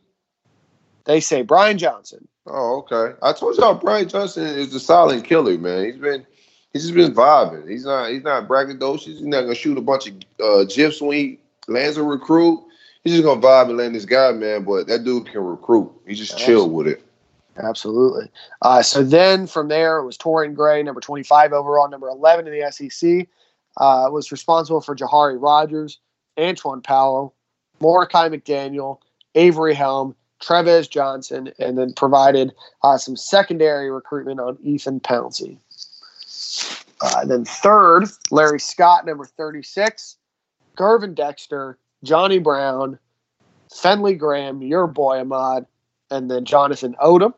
They say Brian Johnson. Oh, okay. I told y'all Brian Johnson is the silent killer, man. He's just been vibing. He's not braggadocious. He's not gonna shoot a bunch of gifs when he lands a recruit. He's just gonna vibe and land this guy, man. But that dude can recruit. He's just chill with it. Absolutely. So then from there, it was Torin Gray, number 25 overall, number 11 in the SEC. Was responsible for Jahari Rogers, Antoine Powell, Mordecai McDaniel, Avery Helm, Trevez Johnson, and then provided some secondary recruitment on Ethan Pouncey. Then third, Larry Scott, number 36, Gervon Dexter, Johnny Brown, Fenley Graham, your boy Ahmad, and then Jonathan Odom.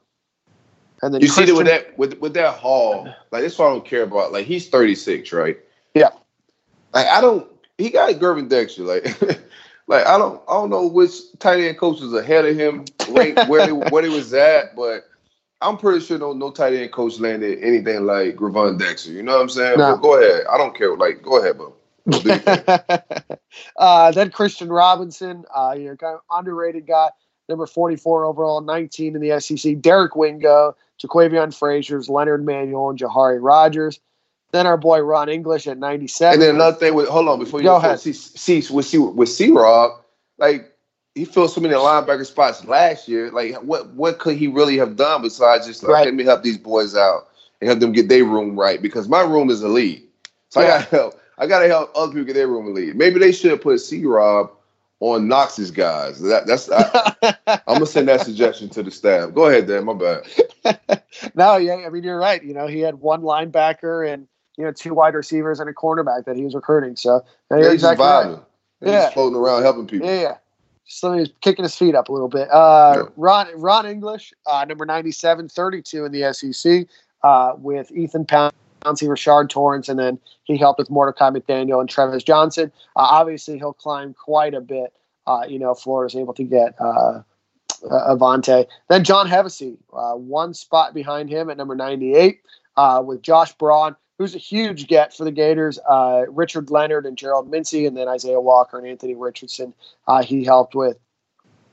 And then you see that with that haul, like that's what I don't care about. Like he's 36, right? Yeah. Like he got Gervon Dexter, like. Like I don't know which tight end coach was ahead of him, where they was at, but I'm pretty sure no tight end coach landed anything like Gervon Dexter. You know what I'm saying? No. Well, go ahead. I don't care. Like go ahead, bro. Then Christian Robinson, kind of underrated guy, number 44 overall, 19 in the SEC. Derek Wingo, Jaquavion Frazier's, Leonard Manuel, and Jahari Rogers. Then our boy Ron English at 97. And then another thing with C-Rob, like he filled so many linebacker spots last year. Like what could he really have done besides just like, let me help these boys out and help them get their room right? Because my room is elite. So I gotta help. I gotta help other people get their room elite. Maybe they should have put C-Rob on Knox's guys. I'm gonna send that suggestion to the staff. Go ahead, Dan. My bad. No, yeah, I mean you're right. He had one linebacker and two wide receivers and a cornerback that he was recruiting. So he's exactly vibing. Right. He's just floating around helping people. Yeah. Just let me kicking his feet up a little bit. Ron English, number 97, 32 in the SEC, with Ethan Pouncey, Rashard Torrance, and then he helped with Mordecai McDaniel and Trevez Johnson. Obviously, he'll climb quite a bit. Florida's able to get Avante. Then John Hevesy, one spot behind him at number 98, with Josh Braun, who's a huge get for the Gators, Richard Leonard and Gerald Mincy, and then Isaiah Walker and Anthony Richardson he helped with.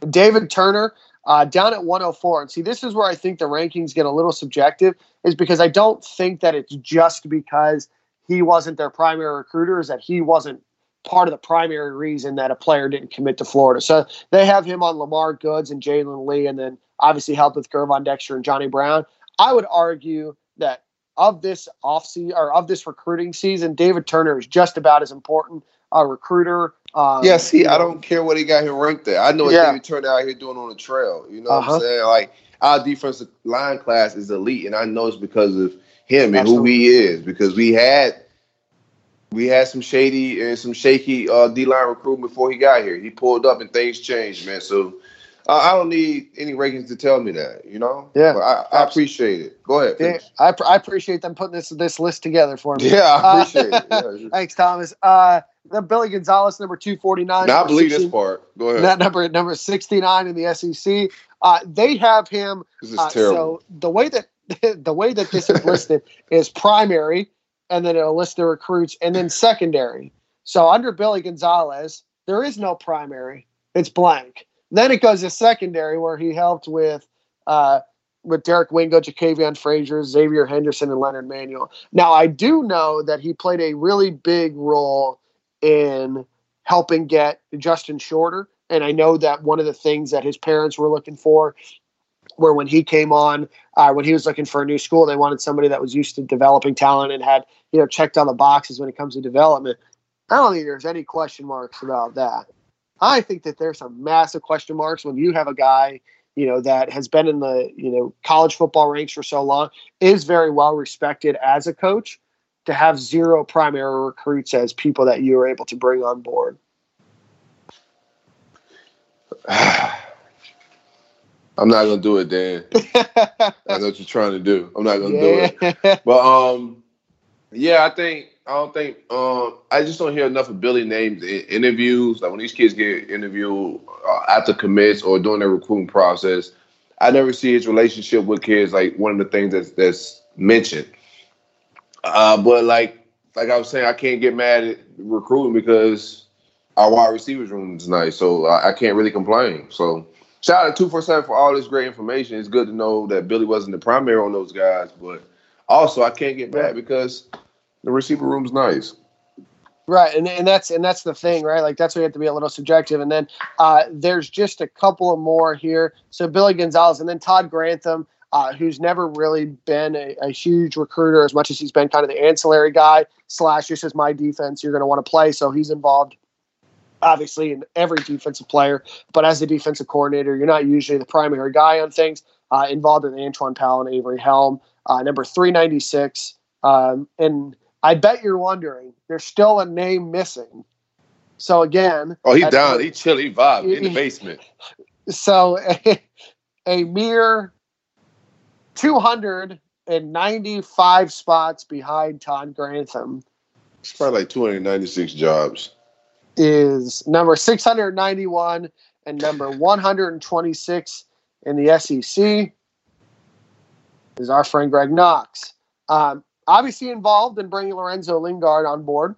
David Turner down at 104. And see, this is where I think the rankings get a little subjective, is because I don't think that it's just because he wasn't their primary recruiter, is that he wasn't part of the primary reason that a player didn't commit to Florida. So they have him on Lamar Goods and Jalen Lee, and then obviously helped with Gervon Dexter and Johnny Brown. I would argue that of this offseason or of this recruiting season, David Turner is just about as important a recruiter. I don't care what he got him ranked at. I know David Turner out here doing on the trail. You know what I'm saying? Like our defensive line class is elite, and I know it's because of him and who he is. Because we had some shady and some shaky D-line recruitment before he got here. He pulled up and things changed, man. So I don't need any rankings to tell me that, Yeah. But I appreciate it. Go ahead. Yeah, I appreciate them putting this list together for me. Yeah, I appreciate it. Yeah. Thanks, Thomas. Then Billy Gonzalez, number 249. Now I believe 16, this part. Go ahead. That number 69 in the SEC. They have him. This is terrible. So the way that this is listed is primary, and then it'll list the recruits, and then secondary. So under Billy Gonzalez, there is no primary. It's blank. Then it goes to secondary, where he helped with Derek Wingo, Jaquavion Frazier, Xzavier Henderson, and Leonard Manuel. Now, I do know that he played a really big role in helping get Justin Shorter, and I know that one of the things that his parents were looking for, where when he came on, when he was looking for a new school, they wanted somebody that was used to developing talent and had checked all the boxes when it comes to development. I don't think there's any question marks about that. I think that there's some massive question marks when you have a guy, that has been in the, college football ranks for so long, is very well respected as a coach, to have zero primary recruits as people that you were able to bring on board. I'm not going to do it, Dan. I know what you're trying to do. I'm not going to do it. But, I just don't hear enough of Billy names in interviews. Like when these kids get interviewed after commits or during their recruiting process, I never see his relationship with kids like one of the things that's mentioned. But like I was saying, I can't get mad at recruiting because our wide receivers room is nice, so I can't really complain. So shout out to 247 for all this great information. It's good to know that Billy wasn't the primary on those guys, but also I can't get mad because the receiver room's nice. Right, and that's the thing, right? Like, that's where you have to be a little subjective. And then there's just a couple of more here. So Billy Gonzalez and then Todd Grantham, who's never really been a huge recruiter as much as he's been kind of the ancillary guy, / this is my defense, you're going to want to play. So he's involved, obviously, in every defensive player. But as a defensive coordinator, you're not usually the primary guy on things. Involved in Antoine Powell and Avery Helm, number 396. And I bet you're wondering, there's still a name missing. So again, he's down. He's chill. He vibed in the basement. So a mere 295 spots behind Todd Grantham. It's probably like 296 jobs. Is number 691 and number 126 in the SEC is our friend Greg Knox. Obviously involved in bringing Lorenzo Lingard on board,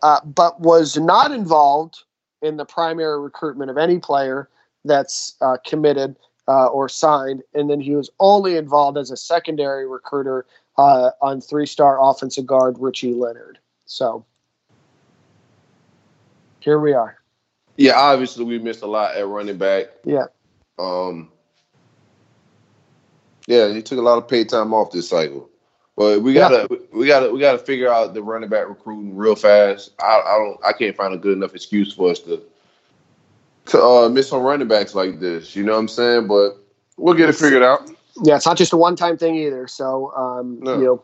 but was not involved in the primary recruitment of any player that's committed or signed. And then he was only involved as a secondary recruiter on three-star offensive guard Richie Leonard. So here we are. Yeah, obviously we missed a lot at running back. Yeah. Yeah, he took a lot of paid time off this cycle. But we gotta figure out the running back recruiting real fast. I can't find a good enough excuse for us to miss on running backs like this. You know what I'm saying? But we'll get it figured out. Yeah, it's not just a one-time thing either. So no. You know,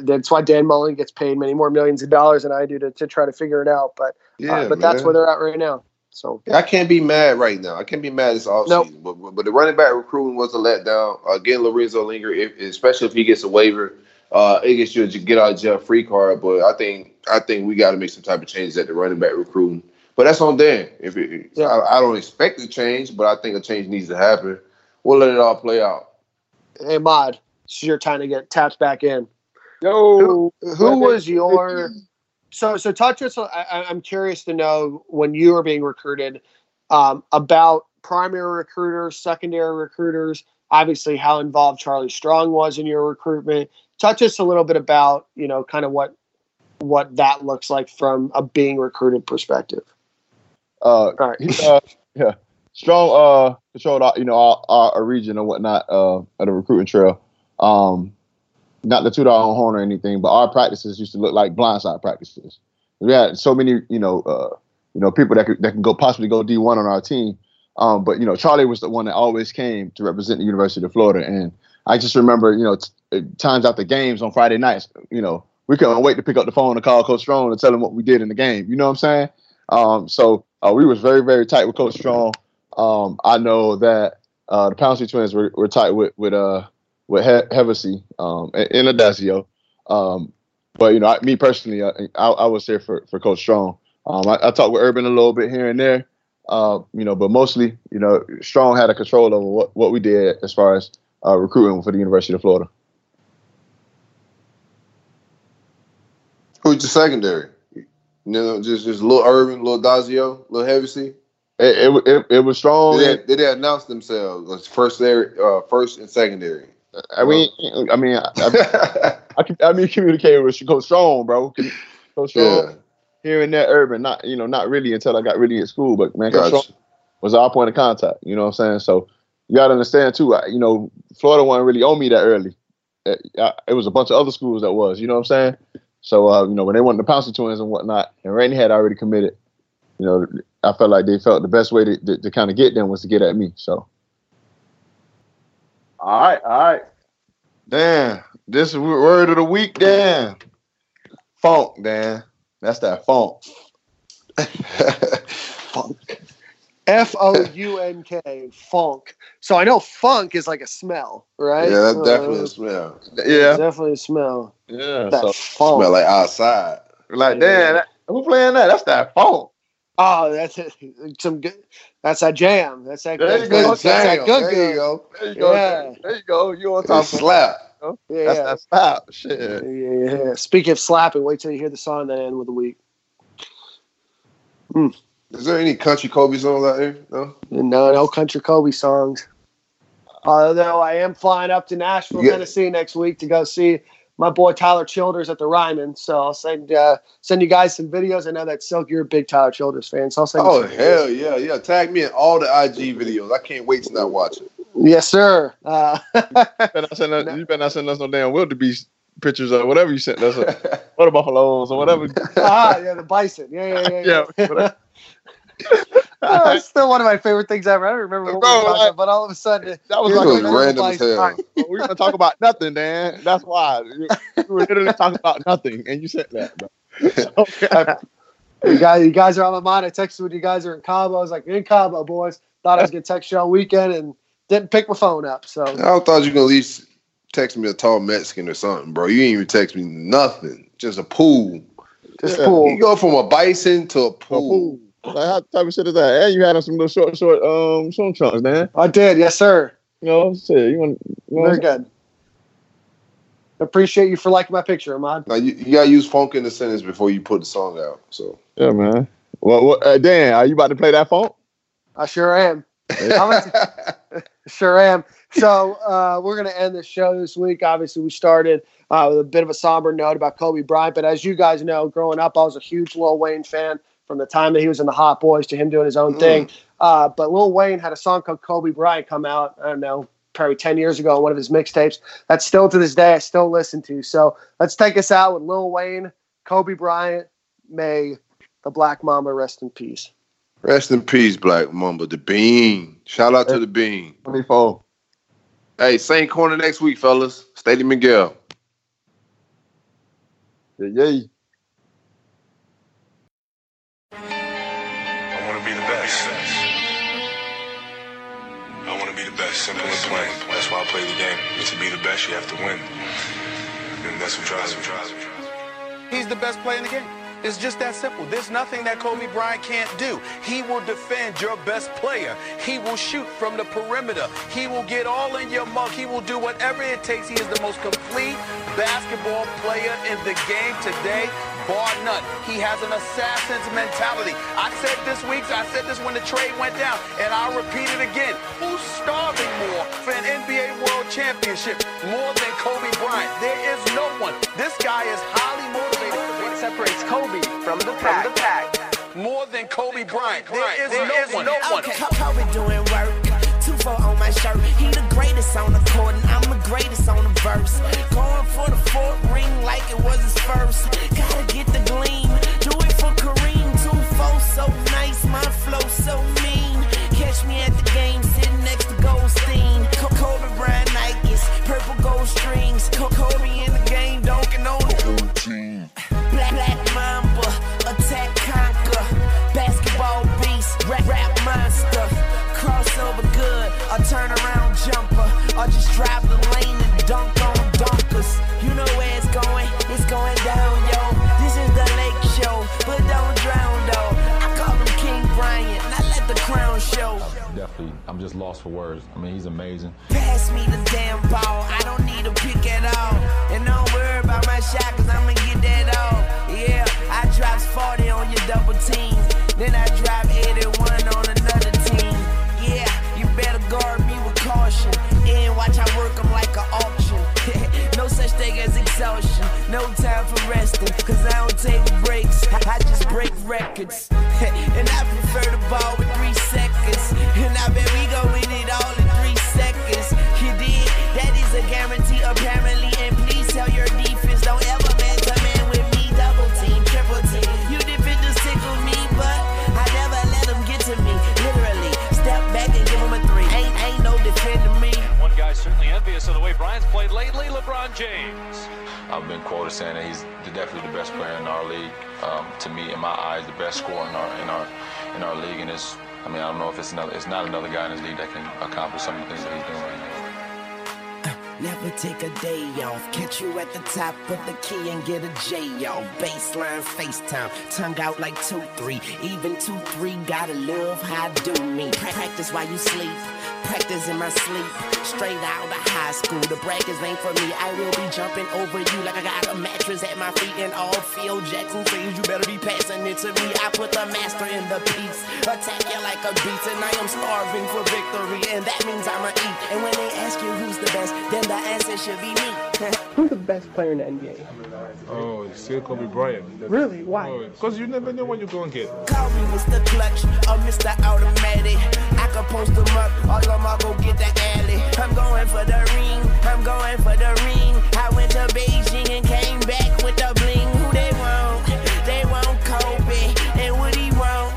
that's why Dan Mullen gets paid many more millions of dollars than I do to try to figure it out. But but that's where they're at right now. So I can't be mad right now. I can't be mad this offseason. Nope. But the running back recruiting was a letdown. Again, Lorenzo Lingard, especially if he gets a waiver. It gets you to get out of jail free card, but I think we got to make some type of changes at the running back recruiting. But that's on Dan. I don't expect a change, but I think a change needs to happen. We'll let it all play out. Hey, Mod, it's your time to get tapped back in. Yo, who was your? So talk to us. I'm curious to know when you were being recruited about primary recruiters, secondary recruiters. Obviously, how involved Charlie Strong was in your recruitment. Talk to us a little bit about, you know, kind of what that looks like from a being recruited perspective. All right. Yeah, Strong controlled our region and whatnot at the recruiting trail. Not to toot our own horn or anything, but our practices used to look like blindside practices. We had so many, people that can possibly go D1 on our team. But Charlie was the one that always came to represent the University of Florida, and I just remember, times after games on Friday nights, we couldn't wait to pick up the phone and call Coach Strong and tell him what we did in the game. You know what I'm saying? So we was very, very tight with Coach Strong. I know that the Pouncey twins were tight with Hevesy and Adazio. But me personally, I was here for Coach Strong. I talked with Urban a little bit here and there. But mostly, Strong had a control over what we did as far as recruiting for the University of Florida. Who's the secondary? Just Lil Urban, Lil Dazio, Lil Hevesy. It was Strong. Did they announce themselves as first and secondary? I mean, communicated with Coach Strong, bro. Coach Strong. Yeah. Here and there, Urban, not really until I got really in school, but man, Coach Strong was our point of contact. You know what I'm saying? So you gotta understand too. Florida wasn't really on me that early. It was a bunch of other schools that was. You know what I'm saying? So when they wanted the Pouncey twins and whatnot, and Randy had already committed. I felt like they felt the best way to kind of get them was to get at me. So. All right. Damn, this is word of the week. Damn, funk, Dan. That's that funk. Funk. F-O-U-N-K. Funk. So I know funk is like a smell, right? Yeah, that's definitely a smell. Yeah. Definitely a smell. Yeah. That funk. Smell like outside. We're like, damn, who playing that? That's that funk. Oh, that's a, some good. That's a jam. That's that good. That's that good. There you go. There you go. Yeah. There you go. You on top of slap? You know? Yeah, that's that slap. Shit. Yeah. Speaking of slapping, wait till you hear the song that end with the week. Mm. Is there any country Kobe songs out there? No. No country Kobe songs. Although I am flying up to Nashville, Tennessee next week to go see my boy Tyler Childers at the Ryman, so I'll send you guys some videos. I know that Silk, you're a big Tyler Childers fan, so I'll send. Oh, you some hell videos. Yeah! Tag me in all the IG videos. I can't wait till I watch it. Yes, sir. You better not send us no damn wildebeest pictures or whatever you sent us, or the buffaloes or whatever. The bison. Yeah. That's still one of my favorite things ever. I don't remember what we were talking about, but all of a sudden that was like random as hell. We were gonna talk about nothing, Dan. That's why we were literally talking about nothing, and you said that. Bro. Okay. You guys are on the mind. I texted when you guys are in Cabo. I was like, in Cabo, boys. Thought I was gonna text you all weekend, and didn't pick my phone up. So I thought you were gonna at least text me a tall Mexican or something, bro. You ain't even text me nothing. Just a pool. You go from a bison to a pool. Like, how type of shit is that? And you had on some little short swim trunks, man. I did, yes, sir. Very good. Appreciate you for liking my picture, Ahmad. Now you gotta use funk in the sentence before you put the song out. So yeah, man. Well, Dan, are you about to play that funk? I sure am. Sure am. So we're gonna end the show this week. Obviously, we started with a bit of a somber note about Kobe Bryant, but as you guys know, growing up, I was a huge Lil Wayne fan. From the time that he was in the Hot Boys to him doing his own thing. But Lil Wayne had a song called Kobe Bryant come out, I don't know, probably 10 years ago on one of his mixtapes. That's still to this day I still listen to. So let's take us out with Lil Wayne, Kobe Bryant, May the Black Mamba rest in peace. Rest in peace, Black Mamba, the Bean. Shout out to the Bean. 24. Hey, same corner next week, fellas. Stadium and Gale. Yeah. Simple and plain. That's why I play the game. But to be the best, you have to win. And that's what drives him. He's the best player in the game. It's just that simple. There's nothing that Kobe Bryant can't do. He will defend your best player. He will shoot from the perimeter. He will get all in your muck. He will do whatever it takes. He is the most complete basketball player in the game today. Bar none. He has an assassin's mentality. I said this when the trade went down, and I'll repeat it again. Who's starving more for an NBA World Championship more than Kobe Bryant? There is no one. This guy is highly motivated. What separates Kobe from the pack? More than Kobe Bryant. There is no one. Kobe doing work. 2-4 on my shirt. He the greatest on the court, and I'm the greatest on the verse. Going for the fourth ring like it was his first. Gotta get the gleam. Do it for Kareem. 2-4 so nice. My flow so mean. Catch me at the game sitting next to Goldstein. Kobe Bryant Nikes, purple gold strings. Kobe in the game, dunking on the routine. Black Mamba, attack conquer. Basketball beast, rap monster. Crossover good, a turnaround jumper, or just drive the lane and dunk on dunkers. You know where it's going down, yo. This is the lake show, but don't drown, though. I call him King Bryant, and I let the crown show. Definitely, I'm just lost for words. I mean, he's amazing. Pass me the damn ball, I don't need a pick at all. And don't worry about my shot, cause I'ma get that all. Yeah, I drops 40 on your double team, then I drop 81 on another team. Better guard me with caution, and watch I work them like an auction. No such thing as exhaustion, no time for resting, cause I don't take breaks, I just break records. And I prefer the ball with 3 seconds, and I bet we go win it all in 3 seconds. You did, that is a guarantee apparently, and please tell your defense, don't ever man to man with me, double team, triple team. You defenders tickle me, but I never let them get to me, literally. Step back and give him a three. Ain't no defending me. And one guy's certainly envious of the way Bryant's played lately, LeBron James. I've been quoted saying that he's definitely the best player in our league. To me, in my eyes, the best scorer in our league. And it's, I mean, I don't know if it's not another guy in his league that can accomplish some of the things that he's doing right now. Never take a day off. Catch you at the top of the key and get a J off. Baseline, FaceTime, tongue out like 2-3. Even 2-3, gotta love how I do me. Practice while you sleep. Practice in my sleep. Straight out of high school. The brackets ain't for me. I will be jumping over you like I got a mattress at my feet. And all Phil Jackson says you better be passing it to me. I put the master in the piece. Attack you like a beast. And I am starving for victory. And that means I'ma eat. And when they ask you who's the best, then the answer should be me. Who's the best player in the NBA? Oh, it's still Kobe Bryant. Really? Why? Because you never know when you're going to get. Call me Mr. Clutch or Mr. Automatic. I can post them up. All of them, I'll go get the alley. I'm going for the ring. I'm going for the ring. I went to Beijing and came back with the bling. Who they want? They want Kobe. And what he want?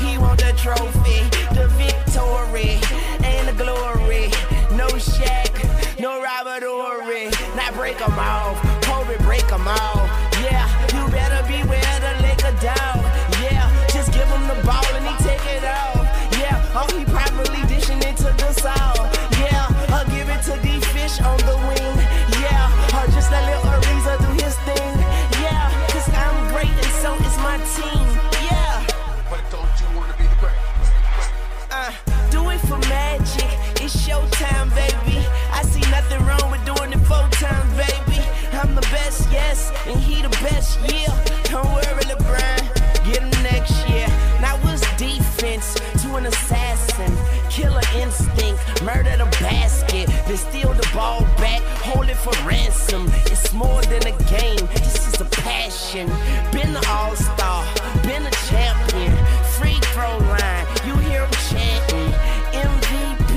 He want the trophy, the victory, and the glory. No Shaq, no Robert Ory. Not break them off. Kobe, break them all. Yeah, you better beware the liquor down. Yeah, just give him the ball and he take it off. Yeah, oh, he probably dishing it to the soul. Yeah, I'll give it to the fish on the wing. Yeah, or just a little Ariza do his thing. Yeah, cause I'm great and so is my team. Yeah. But don't you wanna be the greatest? Do it for magic. It's showtime, baby. I see nothing wrong with doing it full time, baby. I'm the best, yes, and he the best, yeah. Don't worry, LeBron, get him next year. Now what's defense to an assassin? Killer instinct, murder the basket. Then steal the ball back, hold it for ransom. It's more than a game, this is a passion. Been an all-star, been a champion. Free throw line, you hear him chanting. MVP,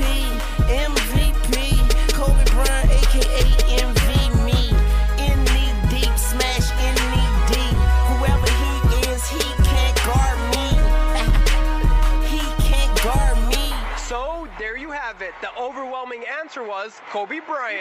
MVP, Kobe Bryant, a.k.a. MVP. There you have it. The overwhelming answer was Kobe Bryant.